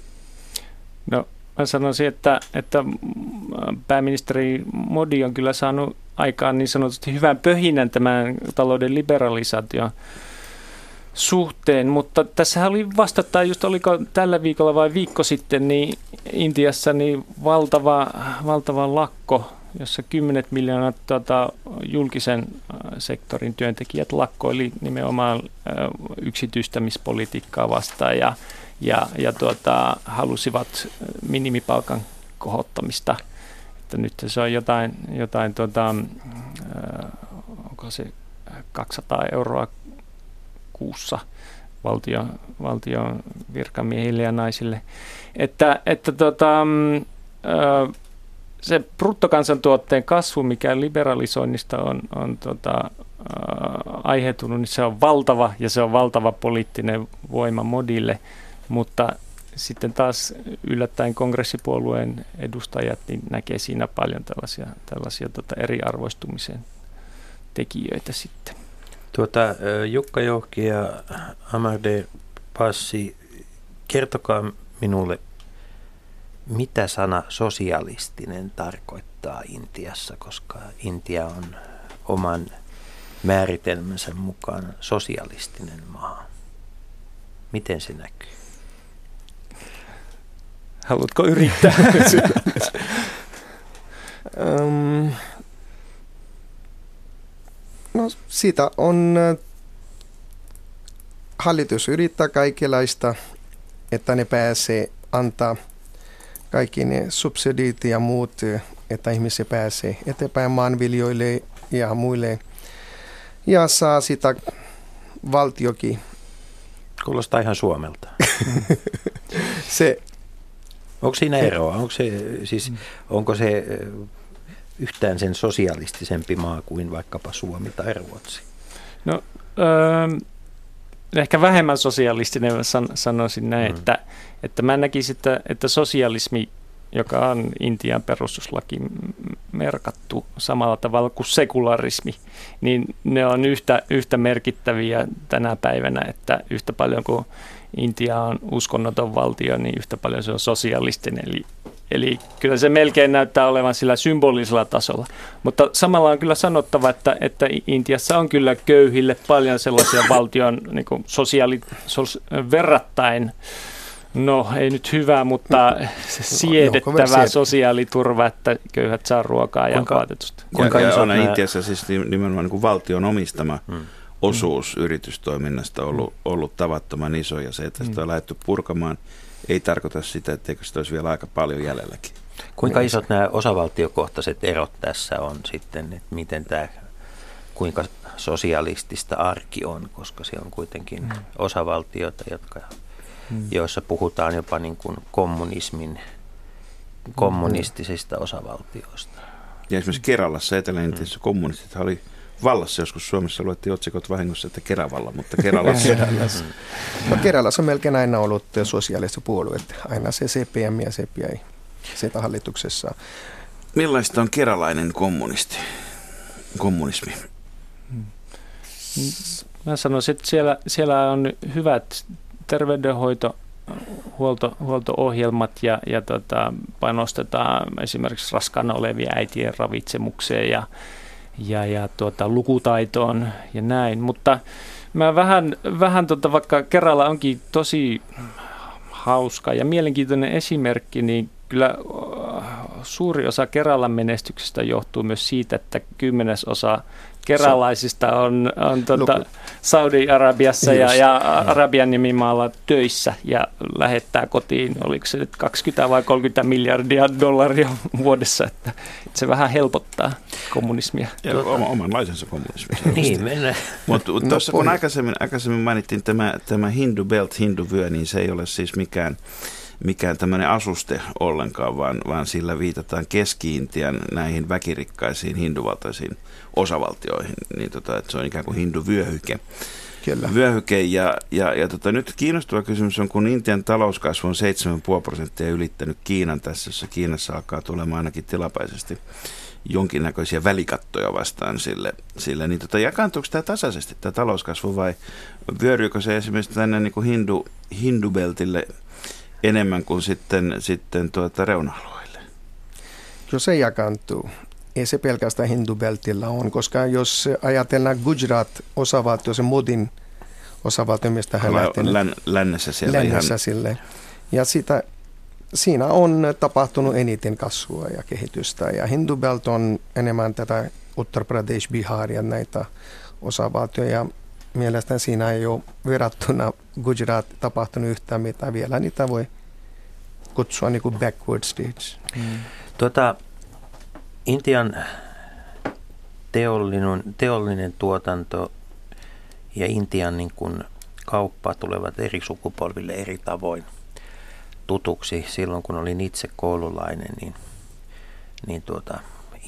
No. Mä sanoisin, että, että pääministeri Modi on kyllä saanut aikaan niin sanotusti hyvän pöhinän tämän talouden liberalisaation suhteen, mutta tässä oli vastattaa, just oliko tällä viikolla vai viikko sitten, niin Intiassa niin valtava, valtava lakko, jossa kymmenet miljoonat tuota, julkisen sektorin työntekijät lakkoili nimenomaan yksityistämispolitiikkaa vastaan ja Ja, ja tuota, halusivat minimipalkan kohottamista, että nyt se on jotain, jotain tuota, onko se kaksisataa euroa kuussa valtion, valtion virkamiehille ja naisille. Että, että tota, se bruttokansantuotteen kasvu, mikä liberalisoinnista on, on tota, aiheutunut, niin se on valtava ja se on valtava poliittinen voima Modille, mutta sitten taas yllättäen kongressipuolueen edustajat niin näkee siinä paljon tällaisia, tällaisia tota eriarvoistumisen tekijöitä sitten. Tuota, Jukka Jouhki ja Amardeep Bassi, kertokaa minulle, mitä sana sosialistinen tarkoittaa Intiassa, koska Intia on oman määritelmänsä mukaan sosialistinen maa. Miten se näkyy? Haluatko yrittää? um, no sitä on, hallitus yrittää kaikenlaista, että ne pääsee antaa kaikki ne subsidiit ja muut, että ihmiset pääsee eteenpäin maanviljoille ja muille. Ja saa sitä valtiokin. Kuulostaa ihan Suomelta. se... Onko siinä eroa? Onko se, siis, onko se yhtään sen sosialistisempi maa kuin vaikkapa Suomi tai Ruotsi? No, öö, ehkä vähemmän sosialistinen san, sanoisin näin, mm. että, että mä näkisin, että, että sosialismi, joka on Intian perustuslaki merkattu samalla tavalla kuin sekularismi, niin ne on yhtä, yhtä merkittäviä tänä päivänä, että yhtä paljon kuin Intia on uskonnoton valtio, niin yhtä paljon se on sosialistinen. Eli, eli kyllä se melkein näyttää olevan sillä symbolisella tasolla. Mutta samalla on kyllä sanottava, että, että Intiassa on kyllä köyhille paljon sellaisia valtion niin kuin sosiaali, sos, verrattain, no ei nyt hyvää, mutta siedettävää sosiaaliturva, että köyhät saa ruokaa ja vaatetusta. Kuinka iso on Intiassa siis nimenomaan niin kuin valtion omistama hmm. osuus hmm. yritystoiminnasta ollut, ollut tavattoman iso, ja se, että sitä on lähdetty purkamaan, ei tarkoita sitä, etteikö sitä olisi vielä aika paljon jäljelläkin. Kuinka isot nämä osavaltiokohtaiset erot tässä on sitten, että miten tämä, kuinka sosialistista arki on, koska siellä on kuitenkin hmm. osavaltioita, jotka... Hmm. joissa puhutaan jopa niin kuin kommunismin, kommunistisista osavaltioista. Ja esimerkiksi Keralassa, Etelä-Intiassa hmm. kommunistit oli vallassa. Joskus Suomessa luettiin otsikot vahingossa, että Keravalla, mutta Keralassa. Keralassa. Hmm. No, Keralassa on melkein aina ollut sosiaaliset puolueet, aina se C P M ja C P I sitä hallituksessa. Millaista on keralainen kommunisti, kommunismi? Hmm. Mä sanoisin, että siellä, siellä on hyvät... terveydenhoito, huolto, huolto-ohjelmat ja, ja tota, panostetaan esimerkiksi raskaana olevia äitien ravitsemukseen ja, ja, ja tuota, lukutaitoon ja näin. Mutta mä vähän, vähän tota, vaikka Kerala onkin tosi hauska ja mielenkiintoinen esimerkki, niin kyllä suuri osa Keralan menestyksestä johtuu myös siitä, että kymmenesosa keralaisista on, on tuota Saudi-Arabiassa ja, ja Arabian nimimaalla töissä ja lähettää kotiin, oliko se nyt kaksikymmentä vai kolmekymmentä miljardia dollaria vuodessa, että se vähän helpottaa kommunismia. Ja oma, omanlaisensa kommunismia. Niin, mennään. Mutta tuossa kun aikaisemmin, aikaisemmin mainittiin tämä, tämä Hindu Belt, Hindu vyö, niin se ei ole siis mikään... mikään tämmöinen asuste ollenkaan, vaan, vaan sillä viitataan Keski-Intian näihin väkirikkaisiin hinduvaltaisiin osavaltioihin, niin tota, että se on ikään kuin hinduvyöhyke. Kyllä. Vyöhyke ja, ja, ja tota, nyt kiinnostava kysymys on, kun Intian talouskasvu on seitsemän pilkku viisi prosenttia ylittänyt Kiinan tässä, jossa Kiinassa alkaa tulemaan ainakin tilapäisesti jonkinnäköisiä välikattoja vastaan sille, sille niin tota, jakaantuuko tämä tasaisesti, tämä talouskasvu, vai vyöryykö se esimerkiksi tänne niin kuin hindu, hindubeltille enemmän kuin sitten, sitten tuota reuna-alueille? Jos se jakaantuu, ei se pelkästään hindubeltillä on, koska jos ajatellaan Gujarat-osavaltio, se Modin osavaltio, mistä hän lähtee. Län, lännessä siellä. Lännessä ihan... sille. Ja sitä, siinä on tapahtunut eniten kasvua ja kehitystä. Ja hindubelt on enemmän tätä Uttar Pradesh, Bihar ja näitä osavaltioja. Mielestäni siinä ei ole verrattuna Gujarat tapahtunut yhtään mitään vielä. Niitä voi kutsua niin kuin backward stage. Mm. Tuota, Intian teollinen, teollinen tuotanto ja Intian niin kuin kauppa tulevat eri sukupolville eri tavoin tutuksi. Silloin kun olin itse koululainen, niin, niin tuota,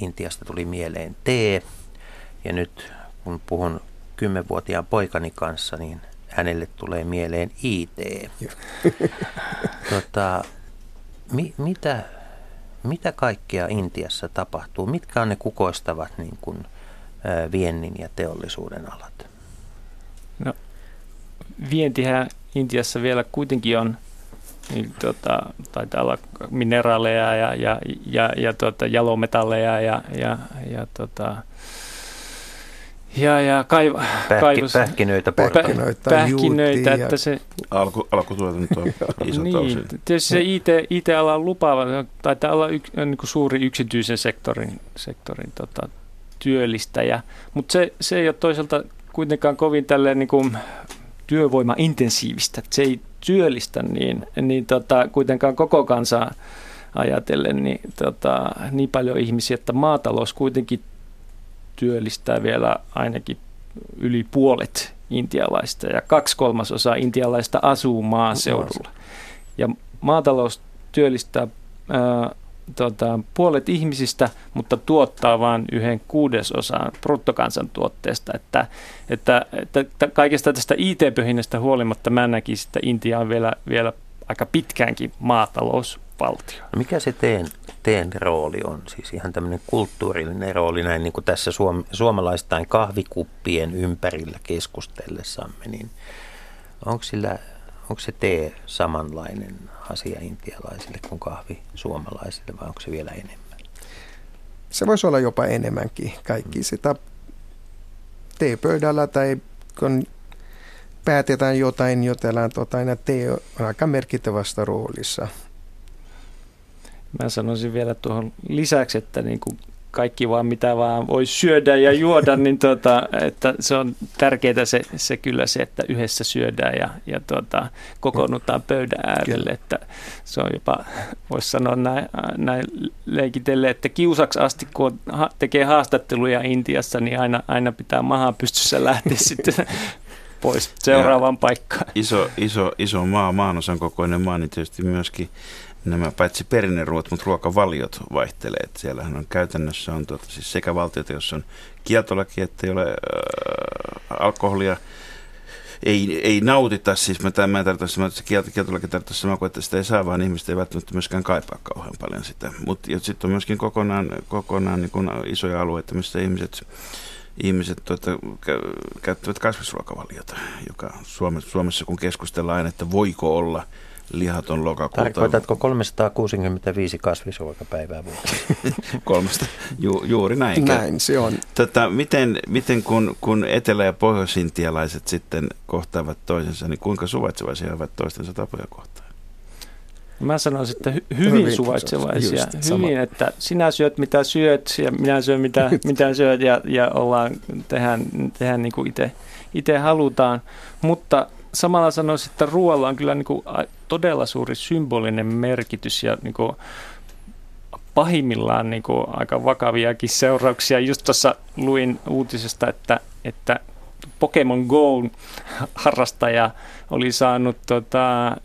Intiasta tuli mieleen tee. Ja nyt kun puhun kymmenvuotiaan poikani kanssa, niin hänelle tulee mieleen I T. Tota, mi, mitä, mitä kaikkea Intiassa tapahtuu? Mitkä on ne kukoistavat niin kuin, ä, viennin ja teollisuuden alat? No, vientihän Intiassa vielä kuitenkin on, niin, tota, taitaa olla mineraaleja ja, ja, ja, ja tota, jalometalleja ja, ja, ja tota, Ja, ja kaiv- Pähki, kaivos, pähkinöitä, pähkinöitä, pähkinöitä ja... että se... Alku, alku tulee nyt on iso tausi. Niin, tietysti se I T, I T-ala on lupaava, taitaa olla yks, niin kuin suuri yksityisen sektorin, sektorin tota, työllistäjä, mutta se, se ei ole toisaalta kuitenkaan kovin tälleen niin kuin työvoimaintensiivistä, se ei työllistä niin, niin tota, kuitenkaan koko kansaa ajatellen niin, tota, niin paljon ihmisiä, että maatalous kuitenkin työllistää vielä ainakin yli puolet intialaista ja kaksi kolmasosaa intialaista asuu maaseudulla. Ja maatalous työllistää ää, tota, puolet ihmisistä, mutta tuottaa vain yhden kuudesosan bruttokansantuotteesta. Että, että, että, että kaikesta tästä I T-pöhinästä huolimatta mä näkisin, että Intia on vielä, vielä aika pitkäänkin maatalousvaltio. Mikä se teen? Teen rooli on siis ihan tämmöinen kulttuurillinen rooli, näin niin kuin tässä suom- suomalaistain kahvikuppien ympärillä keskustellessamme, niin onko, sillä, onko se tee samanlainen asia intialaisille kuin kahvi suomalaisille vai onko se vielä enemmän? Se voisi olla jopa enemmänkin. Kaikki sitä teepöydällä tai kun päätetään jotain, jotain, jotain tee on aika merkittävässä roolissa. Mä sanoisin vielä tuohon lisäksi, että niin kuin kaikki vaan mitä vaan voi syödä ja juoda, niin tuota, että se on tärkeää se, se kyllä se, että yhdessä syödään ja, ja tuota, kokoonnutaan pöydän äärelle. Että se on jopa, voisi sanoa näin, näin leikitelle, että kiusaksi asti, kun tekee haastatteluja Intiassa, niin aina, aina pitää maha pystyssä lähteä sitten pois seuraavaan paikkaan. Iso, iso, iso maa, maanosan kokoinen maa, niin tietysti myöskin nämä paitsi perinneruot, mutta ruokavaliot vaihtelee. Et siellähän on käytännössä on tuota, siis sekä valtioita, jossa on kieltolaki, että ei ole äh, alkoholia, ei, ei nautita. Siis mä tarkoitan, että kielto, kieltolaki tarkoittaa samaa kuin, että sitä ei saa, vaan ihmiset ei välttämättä myöskään kaipaa kauhean paljon sitä. Mutta sitten on myöskin kokonaan, kokonaan niin kun isoja alueita, missä ihmiset... Ihmiset tuota, käyttävät kasvisruokavaliota, joka Suomessa, Suomessa kun keskustellaan aina, että voiko olla lihaton lokakuuta. Tarkoitatko kolmesataakuusikymmentäviisi kasvisruokapäivää vuodessa? Kolmesta, Ju, juuri näin. Näin se on. Tota, miten miten kun, kun etelä- ja pohjoisintialaiset sitten kohtaavat toisensa, niin kuinka suvaitsevaisia ovat toistensa tapoja kohtaan? Mä sanoisin, että hy- hyvin suvaitsevaisia. Hyvin, että sinä syöt mitä syöt ja minä syön mitä, mitä syöt ja, ja ollaan, tehdään, tehdään niin kuin itse halutaan. Mutta samalla sanoisin, että ruoalla on kyllä niin kuin todella suuri symbolinen merkitys ja niin kuin pahimmillaan niin kuin aika vakaviakin seurauksia. Just tuossa luin uutisesta, että, että Pokemon Go-harrastaja oli saanut tota,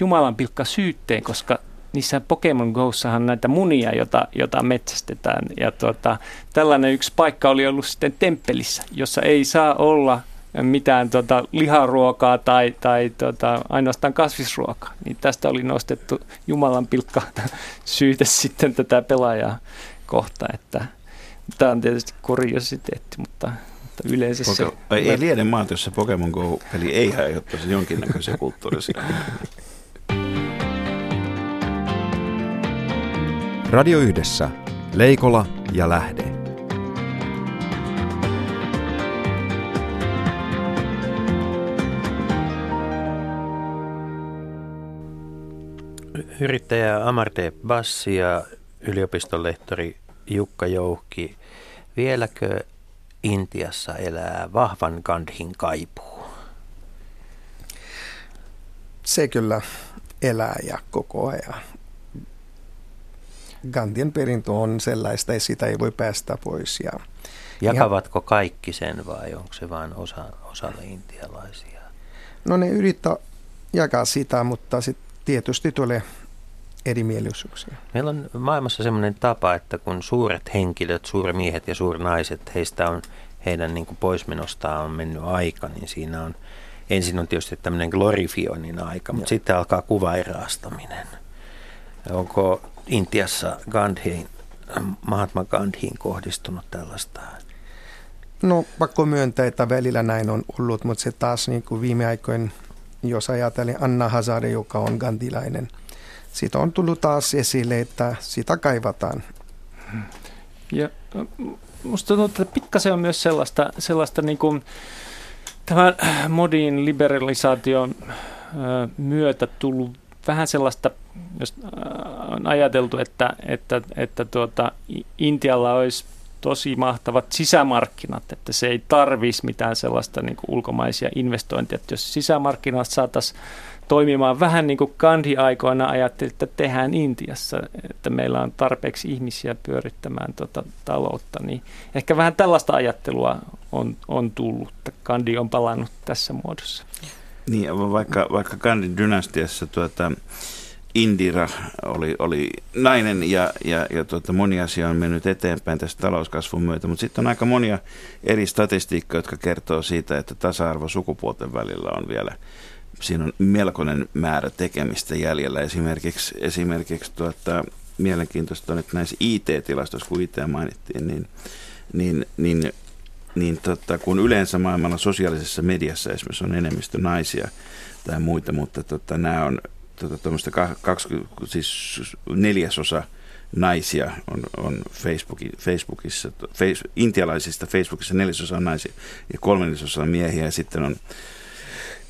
jumalanpilkka syytteen, koska niissä Pokemon Go-sahan näitä munia, jota, jota metsästetään. Ja tota, tällainen yksi paikka oli ollut sitten temppelissä, jossa ei saa olla mitään tota, liharuokaa tai, tai tota, ainoastaan kasvisruokaa. Niin tästä oli nostettu jumalanpilkka syyte sitten tätä pelaajaa kohta. Että, tämä on tietysti kuriositeetti, mutta... Yleensä Poke- se... Ei, ei liene maat, jossa Pokemon Go-peli ei aiheuttaisi jonkinnäköisiä kulttuurisia. Radio Yhdessä. Leikola ja Lähde. Yrittäjä Amardeep Bassi ja yliopistonlehtori Jukka Jouhki. Vieläkö Intiassa elää vahvan Gandhin kaipuu? Se kyllä elää ja koko ajan. Gandhin perintö on sellaista, että sitä ei voi päästä pois. Ja Jakavatko kaikki sen vai onko se vain osa, osalle intialaisia? No ne yrittää jakaa sitä, mutta sit tietysti tulee erimielisyyksiä. Meillä on maailmassa sellainen tapa, että kun suuret henkilöt, suurmiehet ja suurnaiset, heistä on, heidän niin kuin poismenostaan on mennyt aika, niin siinä on ensin on tietysti tämmöinen glorifioinnin aika, mutta sitten alkaa kuvairaastaminen. Onko Intiassa Gandhiin, Mahatma Gandhiin kohdistunut tällaista? No pakko myöntää, että välillä näin on ollut, mutta se taas niin kuin viime aikoina, jos ajatellaan Anna Hazare, joka on gandhilainen, siitä on tullut taas esille, että sitä kaivataan. Ja musta tuntuu, että pikkasen on myös sellaista, sellaista niin kuin tämän Modin liberalisaation myötä tullut vähän sellaista, jos on ajateltu, että, että, että tuota, Intialla olisi tosi mahtavat sisämarkkinat, että se ei tarvisi mitään sellaista niin kuin ulkomaisia investointeja. Että jos sisämarkkinat saataisiin toimimaan vähän niin kuin Gandhi-aikoina ajatteli, että tehdään Intiassa, että meillä on tarpeeksi ihmisiä pyörittämään tuota taloutta, niin ehkä vähän tällaista ajattelua on, on tullut, että Gandhi on palannut tässä muodossa. Niin, vaikka, vaikka Gandhi-dynastiassa tuota, Indira oli, oli nainen ja, ja, ja tuota, moni asia on mennyt eteenpäin tässä talouskasvun myötä, mutta sitten on aika monia eri statistiikkoja, jotka kertoo siitä, että tasa-arvo sukupuolten välillä on vielä, siinä on melkoinen määrä tekemistä jäljellä. Esimerkiksi, esimerkiksi tuota, mielenkiintoista on, että näissä I T-tilastoissa, kun I T mainittiin, niin, niin, niin, niin tota, kun yleensä maailmalla sosiaalisessa mediassa esimerkiksi on enemmistö naisia tai muita, mutta tota, nämä on tota, tuommoista kaksikymmentä, siis neljäsosa naisia on, on Facebookissa, Facebookissa face, intialaisista Facebookissa neljäsosa on naisia ja kolmannesosa on miehiä ja sitten on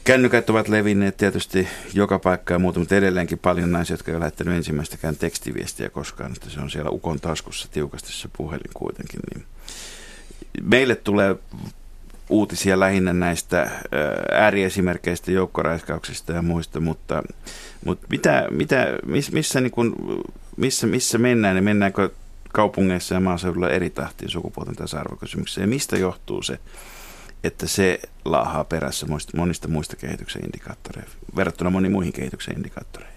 kännykät ovat levinneet tietysti joka paikkaan muuta, mutta edelleenkin paljon naisia, jotka eivät lähettänyt ensimmäistäkään tekstiviestiä koskaan, että se on siellä ukon taskussa tiukasti se puhelin kuitenkin. Niin meille tulee uutisia lähinnä näistä ääriesimerkkeistä, joukkoraiskauksista ja muista, mutta, mutta mitä, mitä, missä, niin kuin, missä, missä mennään, niin mennäänkö kaupungeissa ja maaseudulla eri tahtiin sukupuolten tasa-arvokysymyksessä ja mistä johtuu se, että se laahaa perässä monista muista kehityksen indikaattoreita, verrattuna moniin muihin kehityksen indikaattoreihin?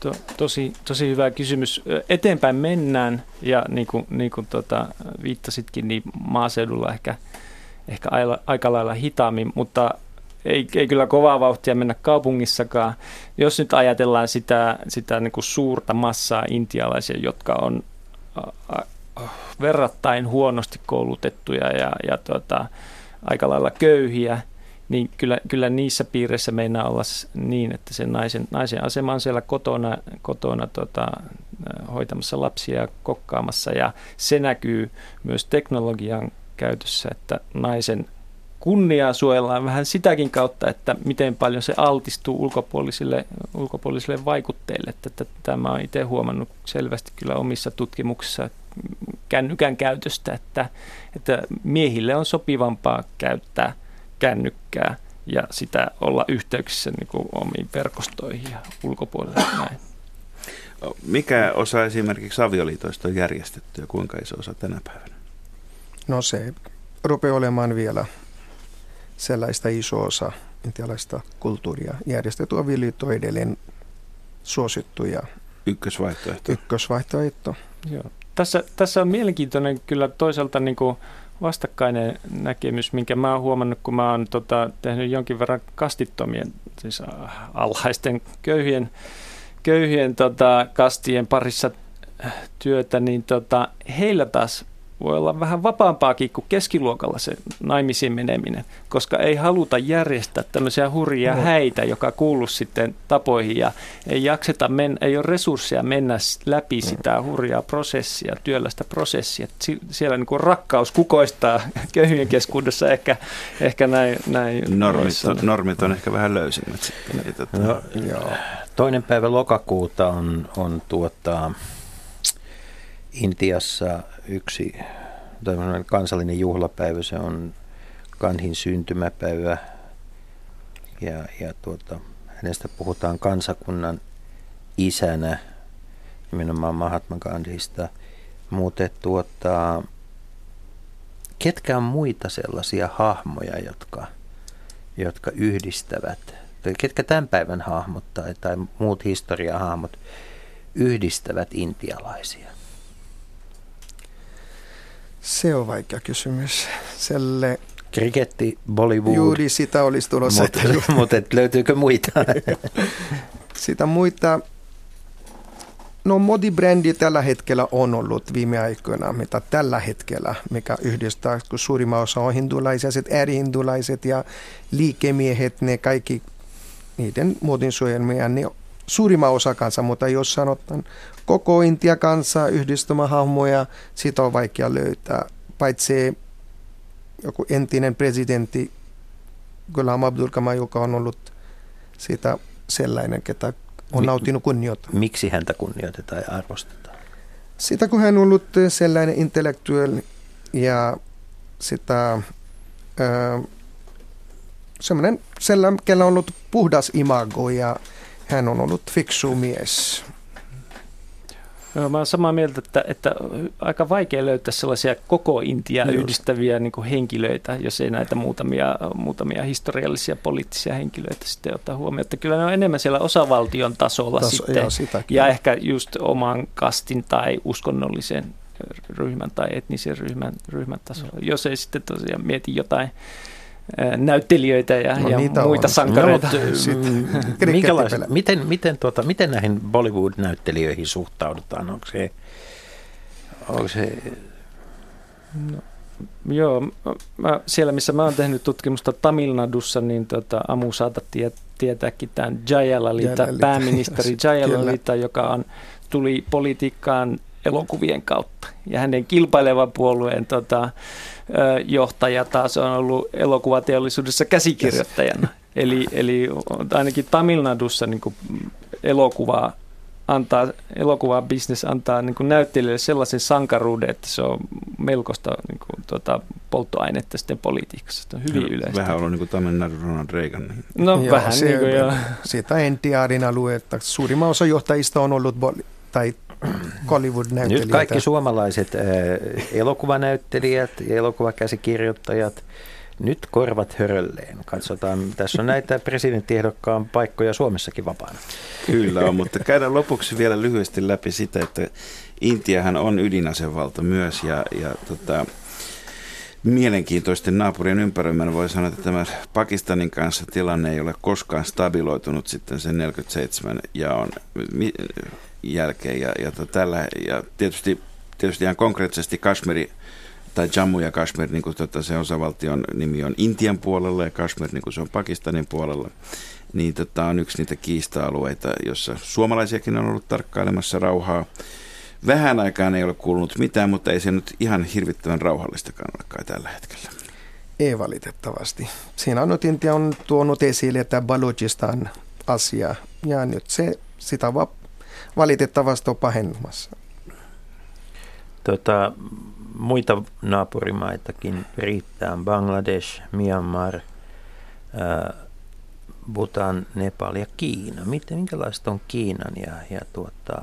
To, tosi, tosi hyvä kysymys. Eteenpäin mennään, ja niin kuin, niin kuin tota, viittasitkin, niin maaseudulla ehkä, ehkä aika lailla hitaammin, mutta ei, ei kyllä kovaa vauhtia mennä kaupungissakaan. Jos nyt ajatellaan sitä, sitä niin kuin suurta massaa intialaisia, jotka on verrattain huonosti koulutettuja ja, ja tuota, aika lailla köyhiä, niin kyllä, kyllä niissä piireissä meinaa olla niin, että sen naisen, naisen asema on siellä kotona, kotona tuota, hoitamassa lapsia ja kokkaamassa, ja se näkyy myös teknologian käytössä, että naisen kunniaa suojellaan vähän sitäkin kautta, että miten paljon se altistuu ulkopuolisille, ulkopuolisille vaikutteille. Että tämä on itse huomannut selvästi kyllä omissa tutkimuksissa kännykän käytöstä, että, että miehille on sopivampaa käyttää kännykkää ja sitä olla yhteyksissä niin kuin omiin verkostoihin ja ulkopuolelle näin. Mikä osa esimerkiksi avioliitoista on järjestetty ja kuinka iso osa tänä päivänä? No se rupeaa olemaan vielä sellaista iso osa intialaista kulttuuria. Järjestetty avioliitto on edelleen suosittu ja ykkösvaihtoehto. ykkösvaihtoehto. Joo. Tässä, tässä on mielenkiintoinen kyllä toisaalta niin kuin vastakkainen näkemys, minkä mä oon huomannut, kun mä oon tota, tehnyt jonkin verran kastittomien, siis alhaisten köyhien, köyhien tota, kastien parissa työtä, niin tota, heillä taas voi olla vähän vapaampaakin kuin keskiluokalla se naimisiin meneminen, koska ei haluta järjestää tämmöisiä hurjia no. häitä, joka kuuluu sitten tapoihin ja ei jakseta mennä, ei ole resursseja mennä läpi sitä hurjaa prosessia, työlästä prosessia. Siellä niin kuin rakkaus kukoistaa köyhien keskuudessa ehkä, ehkä näin. näin normit, normit on ehkä vähän löysemmät sitten. No, toinen päivä lokakuuta on, on tuota Intiassa yksi kansallinen juhlapäivä, se on Gandhin syntymäpäivä ja, ja tuota, hänestä puhutaan kansakunnan isänä, nimenomaan Mahatma Gandhista, mutta tuota, ketkä on muita sellaisia hahmoja, jotka, jotka yhdistävät, tai ketkä tämän päivän hahmot tai, tai muut historiahahmot yhdistävät intialaisia? Se on vaikea kysymys. Selle... Kriketti, Bollywood. Juuri sitä olisi tulossa. Mutta mut, löytyykö muita? Sitä muita. No modibrändi tällä hetkellä on ollut viime aikoina, mitä tällä hetkellä, mikä yhdistää, kun suurimman osa on hindulaiset, äärihindulaiset ja liikemiehet, ne kaikki, niiden modin suojelmia, ne suurimman osa kanssa, mutta jos sanotaan koko Intia kanssa yhdistymähahmoja, sitä on vaikea löytää, paitsi joku entinen presidentti Gulam Abdul Kalam, joka on ollut sitä sellainen, ketä on nautinut kunnioita. Miksi häntä kunnioitetaan ja arvostetaan? Sitä, kun hän on ollut sellainen intellektuelli ja sitä, äh, sellainen, sellainen, kellä on ollut puhdas imago ja hän on ollut fiksu mies. No, mä olen samaa mieltä, että, että aika vaikea löytää sellaisia koko Intiaa yhdistäviä niin kuin henkilöitä, jos ei näitä muutamia, muutamia historiallisia poliittisia henkilöitä sitten ottaa huomioon. Että kyllä ne on enemmän siellä osavaltion tasolla Taso, sitten joo, sitäkin. Ja ehkä just oman kastin tai uskonnollisen ryhmän tai etnisen ryhmän, ryhmän tasolla, no. Jos ei sitten tosiaan mieti jotain näyttelijöitä ja, no, ja muita on. sankareita. No, miten, miten, tuota, miten näihin Bollywood-näyttelijöihin suhtaudutaan? Onko se... Onko se... No, joo, mä, siellä missä mä oon tehnyt tutkimusta Tamil Nadussa, niin tota, Amu saata tie, tietääkin tämän Jayalalithaa, pääministeri Jayalalithaa, joka on, tuli politiikkaan elokuvien kautta. Ja hänen kilpailevan puolueen tota, johtaja taas on ollut elokuvateollisuudessa käsikirjoittajana. Eli, eli ainakin Tamil Nadussa niin kuin elokuvaa antaa, elokuvabisnes antaa niin kuin näyttelijöille sellaisen sankaruuden, että se on melkoista niin kuin, tuota, polttoainetta sitten politiikassa. Se on hyvin yleistä. Vähän ollut niin kuin Tamil Nadu Ronald Reagan. No joo, vähän se, niin kuin joo. Sitä N T R:n aluetta. Suurimman osa johtajista on ollut boli- tai Nyt kaikki suomalaiset äh, elokuvanäyttelijät ja elokuvakäsikirjoittajat, nyt korvat hörölleen. Katsotaan, tässä on näitä presidenttiehdokkaan paikkoja Suomessakin vapaana. Kyllä on, mutta käydään lopuksi vielä lyhyesti läpi sitä, että Intiahan on ydinasevalta myös ja, ja tota, mielenkiintoisten naapurien ympäröimän voi sanoa, että tämä Pakistanin kanssa tilanne ei ole koskaan stabiloitunut sitten sen neljäkymmentäseitsemän ja on... Mi- jälkeen ja, ja, tällä, ja tietysti, tietysti ihan konkreettisesti Kashmiri tai Jammu ja Kashmir, niin kuin tota, se osavaltion nimi on Intian puolella ja Kashmir, niin kuin se on Pakistanin puolella, niin tota, on yksi niitä kiista-alueita, jossa suomalaisiakin on ollut tarkkailemassa rauhaa. Vähän aikaan ei ole kuulunut mitään, mutta ei se nyt ihan hirvittävän rauhallistakaan ole kai tällä hetkellä. Ei valitettavasti. Siinä on nyt Intia on tuonut esille tämän Balochistan asiaa ja nyt se sitä vaan valitettavasti on pahentumassa. Tota, muita naapurimaitakin riittää. Bangladesh, Myanmar, ää, Bhutan, Nepal ja Kiina. Miten, minkälaiset on Kiinan ja, ja tuota,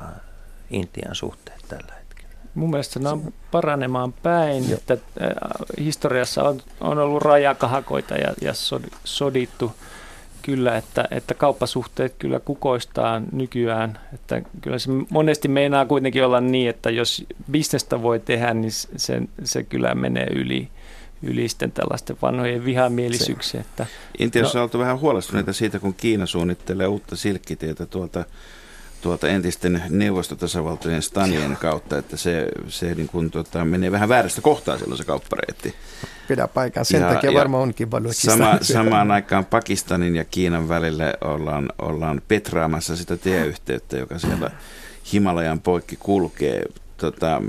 Intian suhteet tällä hetkellä? Mun mielestä nämä on paranemaan päin. Jo. Että historiassa on, on ollut rajakahakoita ja, ja sodittu. Kyllä, että, että kauppasuhteet kyllä kukoistaa nykyään. Että kyllä se monesti meinaa kuitenkin olla niin, että jos bisnestä voi tehdä, niin se, se kyllä menee yli, yli sitten tällaisten vanhojen vihamielisyyksiä. Intiassa on oltu vähän huolestuneita siitä, kun Kiina suunnittelee uutta silkkitietä tuolta, tuolta entisten neuvostotasavaltojen stanien kautta, että se, se niin kuin, tuota, menee vähän väärästä kohtaa silloin se kauppareitti. Pidä paikan. Sen ja, takia varmaan onkin Balochistan. Sama, samaan aikaan Pakistanin ja Kiinan välillä ollaan, ollaan petraamassa sitä tieyhteyttä, joka siellä Himalajan poikki kulkee tota,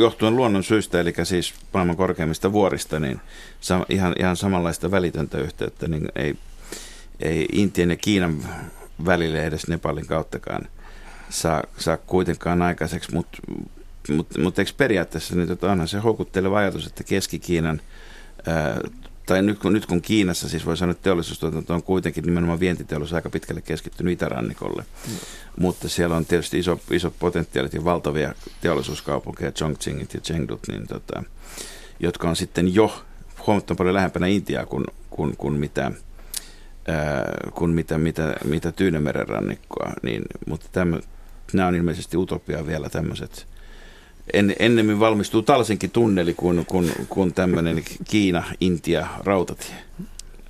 johtuen luonnon syystä, eli siis maailman korkeimmista vuorista, niin sam, ihan, ihan samanlaista välitöntä yhteyttä, niin ei, ei Intian ja Kiinan välille edes Nepalin kauttakaan saa, saa kuitenkaan aikaiseksi, mutta Mutta mut eikö periaatteessa, niin tota, onhan se houkutteleva ajatus, että Keski-Kiinan, ää, tai nyt kun, nyt kun Kiinassa, siis voi sanoa, että teollisuustuotanto on kuitenkin nimenomaan vientiteollisuus aika pitkälle keskittynyt itärannikolle, mm. mutta siellä on tietysti iso, isot potentiaalit ja valtavia teollisuuskaupunkeja, Chongqingit ja Chengdut, niin tota, jotka on sitten jo huomattavan paljon lähempänä Intiaa kuin, kuin, kuin mitä, ää, kuin mitä, mitä, mitä Tyynemeren rannikkoa. Niin, mutta tämmö, nämä on ilmeisesti utopia vielä tämmöiset. En, ennemmin valmistuu Talsinkin tunneli kuin, kuin, kuin tämmöinen Kiina-Intia-rautatie.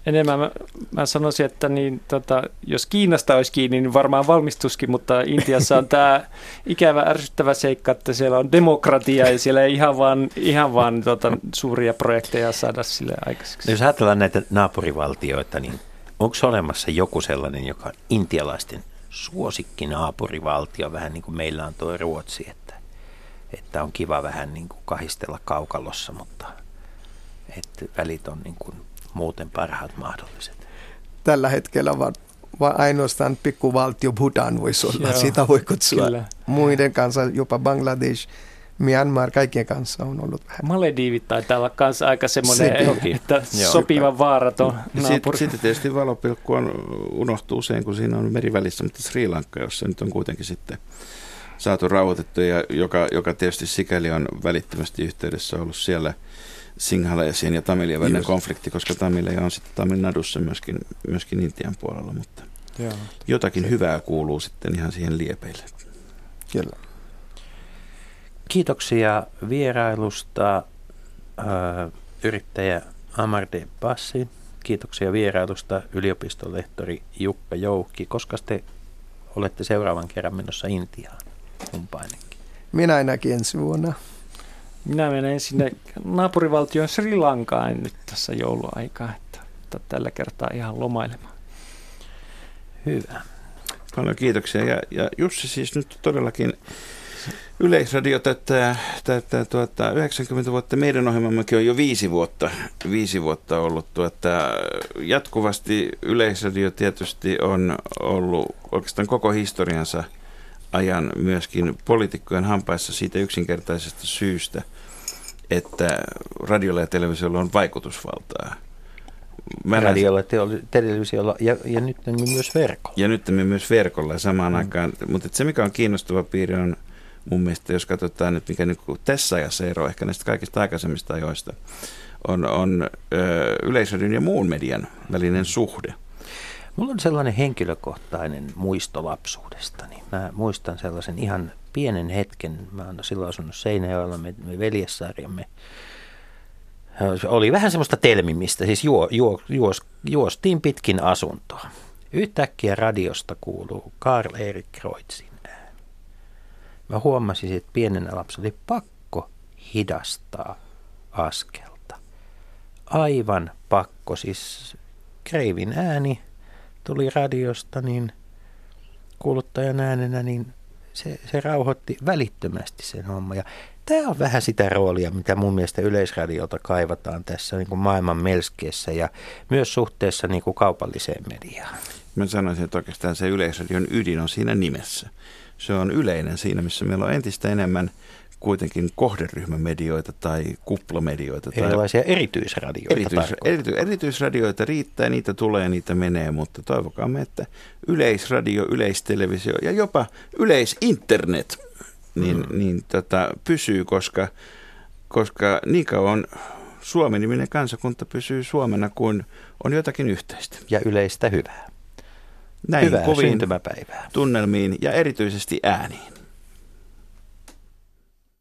Enemmän mä, mä sanoisin, että niin, tota, jos Kiinasta olisi kiinni, niin varmaan valmistuskin, mutta Intiassa on tämä ikävä ärsyttävä seikka, että siellä on demokratia ja siellä ei ihan vaan, ihan vaan tota, suuria projekteja saada sille aikaiseksi. Jos ajatellaan näitä naapurivaltioita, niin onko olemassa joku sellainen, joka on intialaisten suosikki naapurivaltio, vähän niin kuin meillä on tuo Ruotsi, että, että on kiva vähän niin kuin kahistella kaukalossa, mutta että välit on niin kuin muuten parhaat mahdolliset. Tällä hetkellä vaan va- ainoastaan pikkuvaltio Bhutan voisi olla. Joo, sitä voi kutsua. Kyllä. Muiden kanssa, jopa Bangladesh, Myanmar, kaikkien kanssa on ollut vähän. Malediivit taitaa olla kanssa aika semmoinen, että sopiva vaaraton naapuri. Sitten tietysti valopilkku on, unohtuu usein, kun siinä on merivälissä, mutta Sri Lanka, jossa nyt on kuitenkin sitten saatu rauhoitettu, ja joka, joka tietysti sikäli on välittömästi yhteydessä ollut siellä singhalaisien ja tamilien välinen konflikti, koska tamileja on sitten Tamil Nadussa myöskin, myöskin Intian puolella, mutta joo, jotakin hyvää kuuluu sitten ihan siihen liepeille. Kyllä. Kiitoksia vierailusta äh, yrittäjä Amardeep Bassi. Kiitoksia vierailusta yliopistolehtori Jukka Jouhki. Koska te olette seuraavan kerran menossa Intiaan? Kumpainenkin. Minä ainakin ensi vuonna. Minä menen sinne naapurivaltioon Sri Lankaan nyt tässä jouluaikaa, että, että tällä kertaa ihan lomailemaan. Hyvä. Paljon kiitoksia. Ja, ja Jussi, siis nyt todellakin Yleisradio täyttää, täyttää tuota, yhdeksänkymmentä vuotta. Meidän ohjelmammekin on jo viisi vuotta, viisi vuotta ollut. Tuota, jatkuvasti Yleisradio tietysti on ollut oikeastaan koko historiansa ajan myöskin poliitikkojen hampaissa siitä yksinkertaisesta syystä, että radiolla ja televisiolla on vaikutusvaltaa. Mä radiolla ja teoli- televisiolla ja, ja nyt myös verkolla. Ja nyt myös verkolla samaan mm. aikaan. Mutta se, mikä on kiinnostava piirre on mun mielestä, jos katsotaan nyt, mikä nyt tässä ajassa eroaa ehkä näistä kaikista aikaisemmista ajoista, on, on ö, Yleisradion ja muun median välinen suhde. Mulla on sellainen henkilökohtainen muisto lapsuudesta. Mä muistan sellaisen ihan pienen hetken. Mä oon silloin asunut Seinäjoella, me, me veljessarjamme. Oli vähän semmoista telmimistä, siis juo, juo, juos, juostiin pitkin asuntoa. Yhtäkkiä radiosta kuuluu Karl-Erik Roitsin ääni. Mä huomasin, että pienenä lapsena oli pakko hidastaa askelta. Aivan pakko, siis kreivin ääni tuli radiosta, niin kuuluttajan äänenä, niin se, se rauhoitti välittömästi sen homman. Ja tämä on vähän sitä roolia, mitä mun mielestä Yleisradiolta kaivataan tässä niin kuin maailman melskeessä ja myös suhteessa niin kuin kaupalliseen mediaan. Mä sanoisin, että oikeastaan se Yleisradion ydin on siinä nimessä. Se on yleinen siinä, missä meillä on entistä enemmän kuitenkin kohderyhmämedioita tai kuplamedioita. Erilaisia tai erityisradioita. Erityis, erity, erityisradioita riittää, niitä tulee, niitä menee, mutta toivokaamme, että yleisradio, yleistelevisio ja jopa yleisinternet niin, mm. niin, tota, pysyy, koska, koska niin kauan Suomi-niminen kansakunta pysyy Suomena, kun on jotakin yhteistä. Ja yleistä hyvää. Näin hyvää koviin syntymäpäivää, tunnelmiin ja erityisesti ääniin.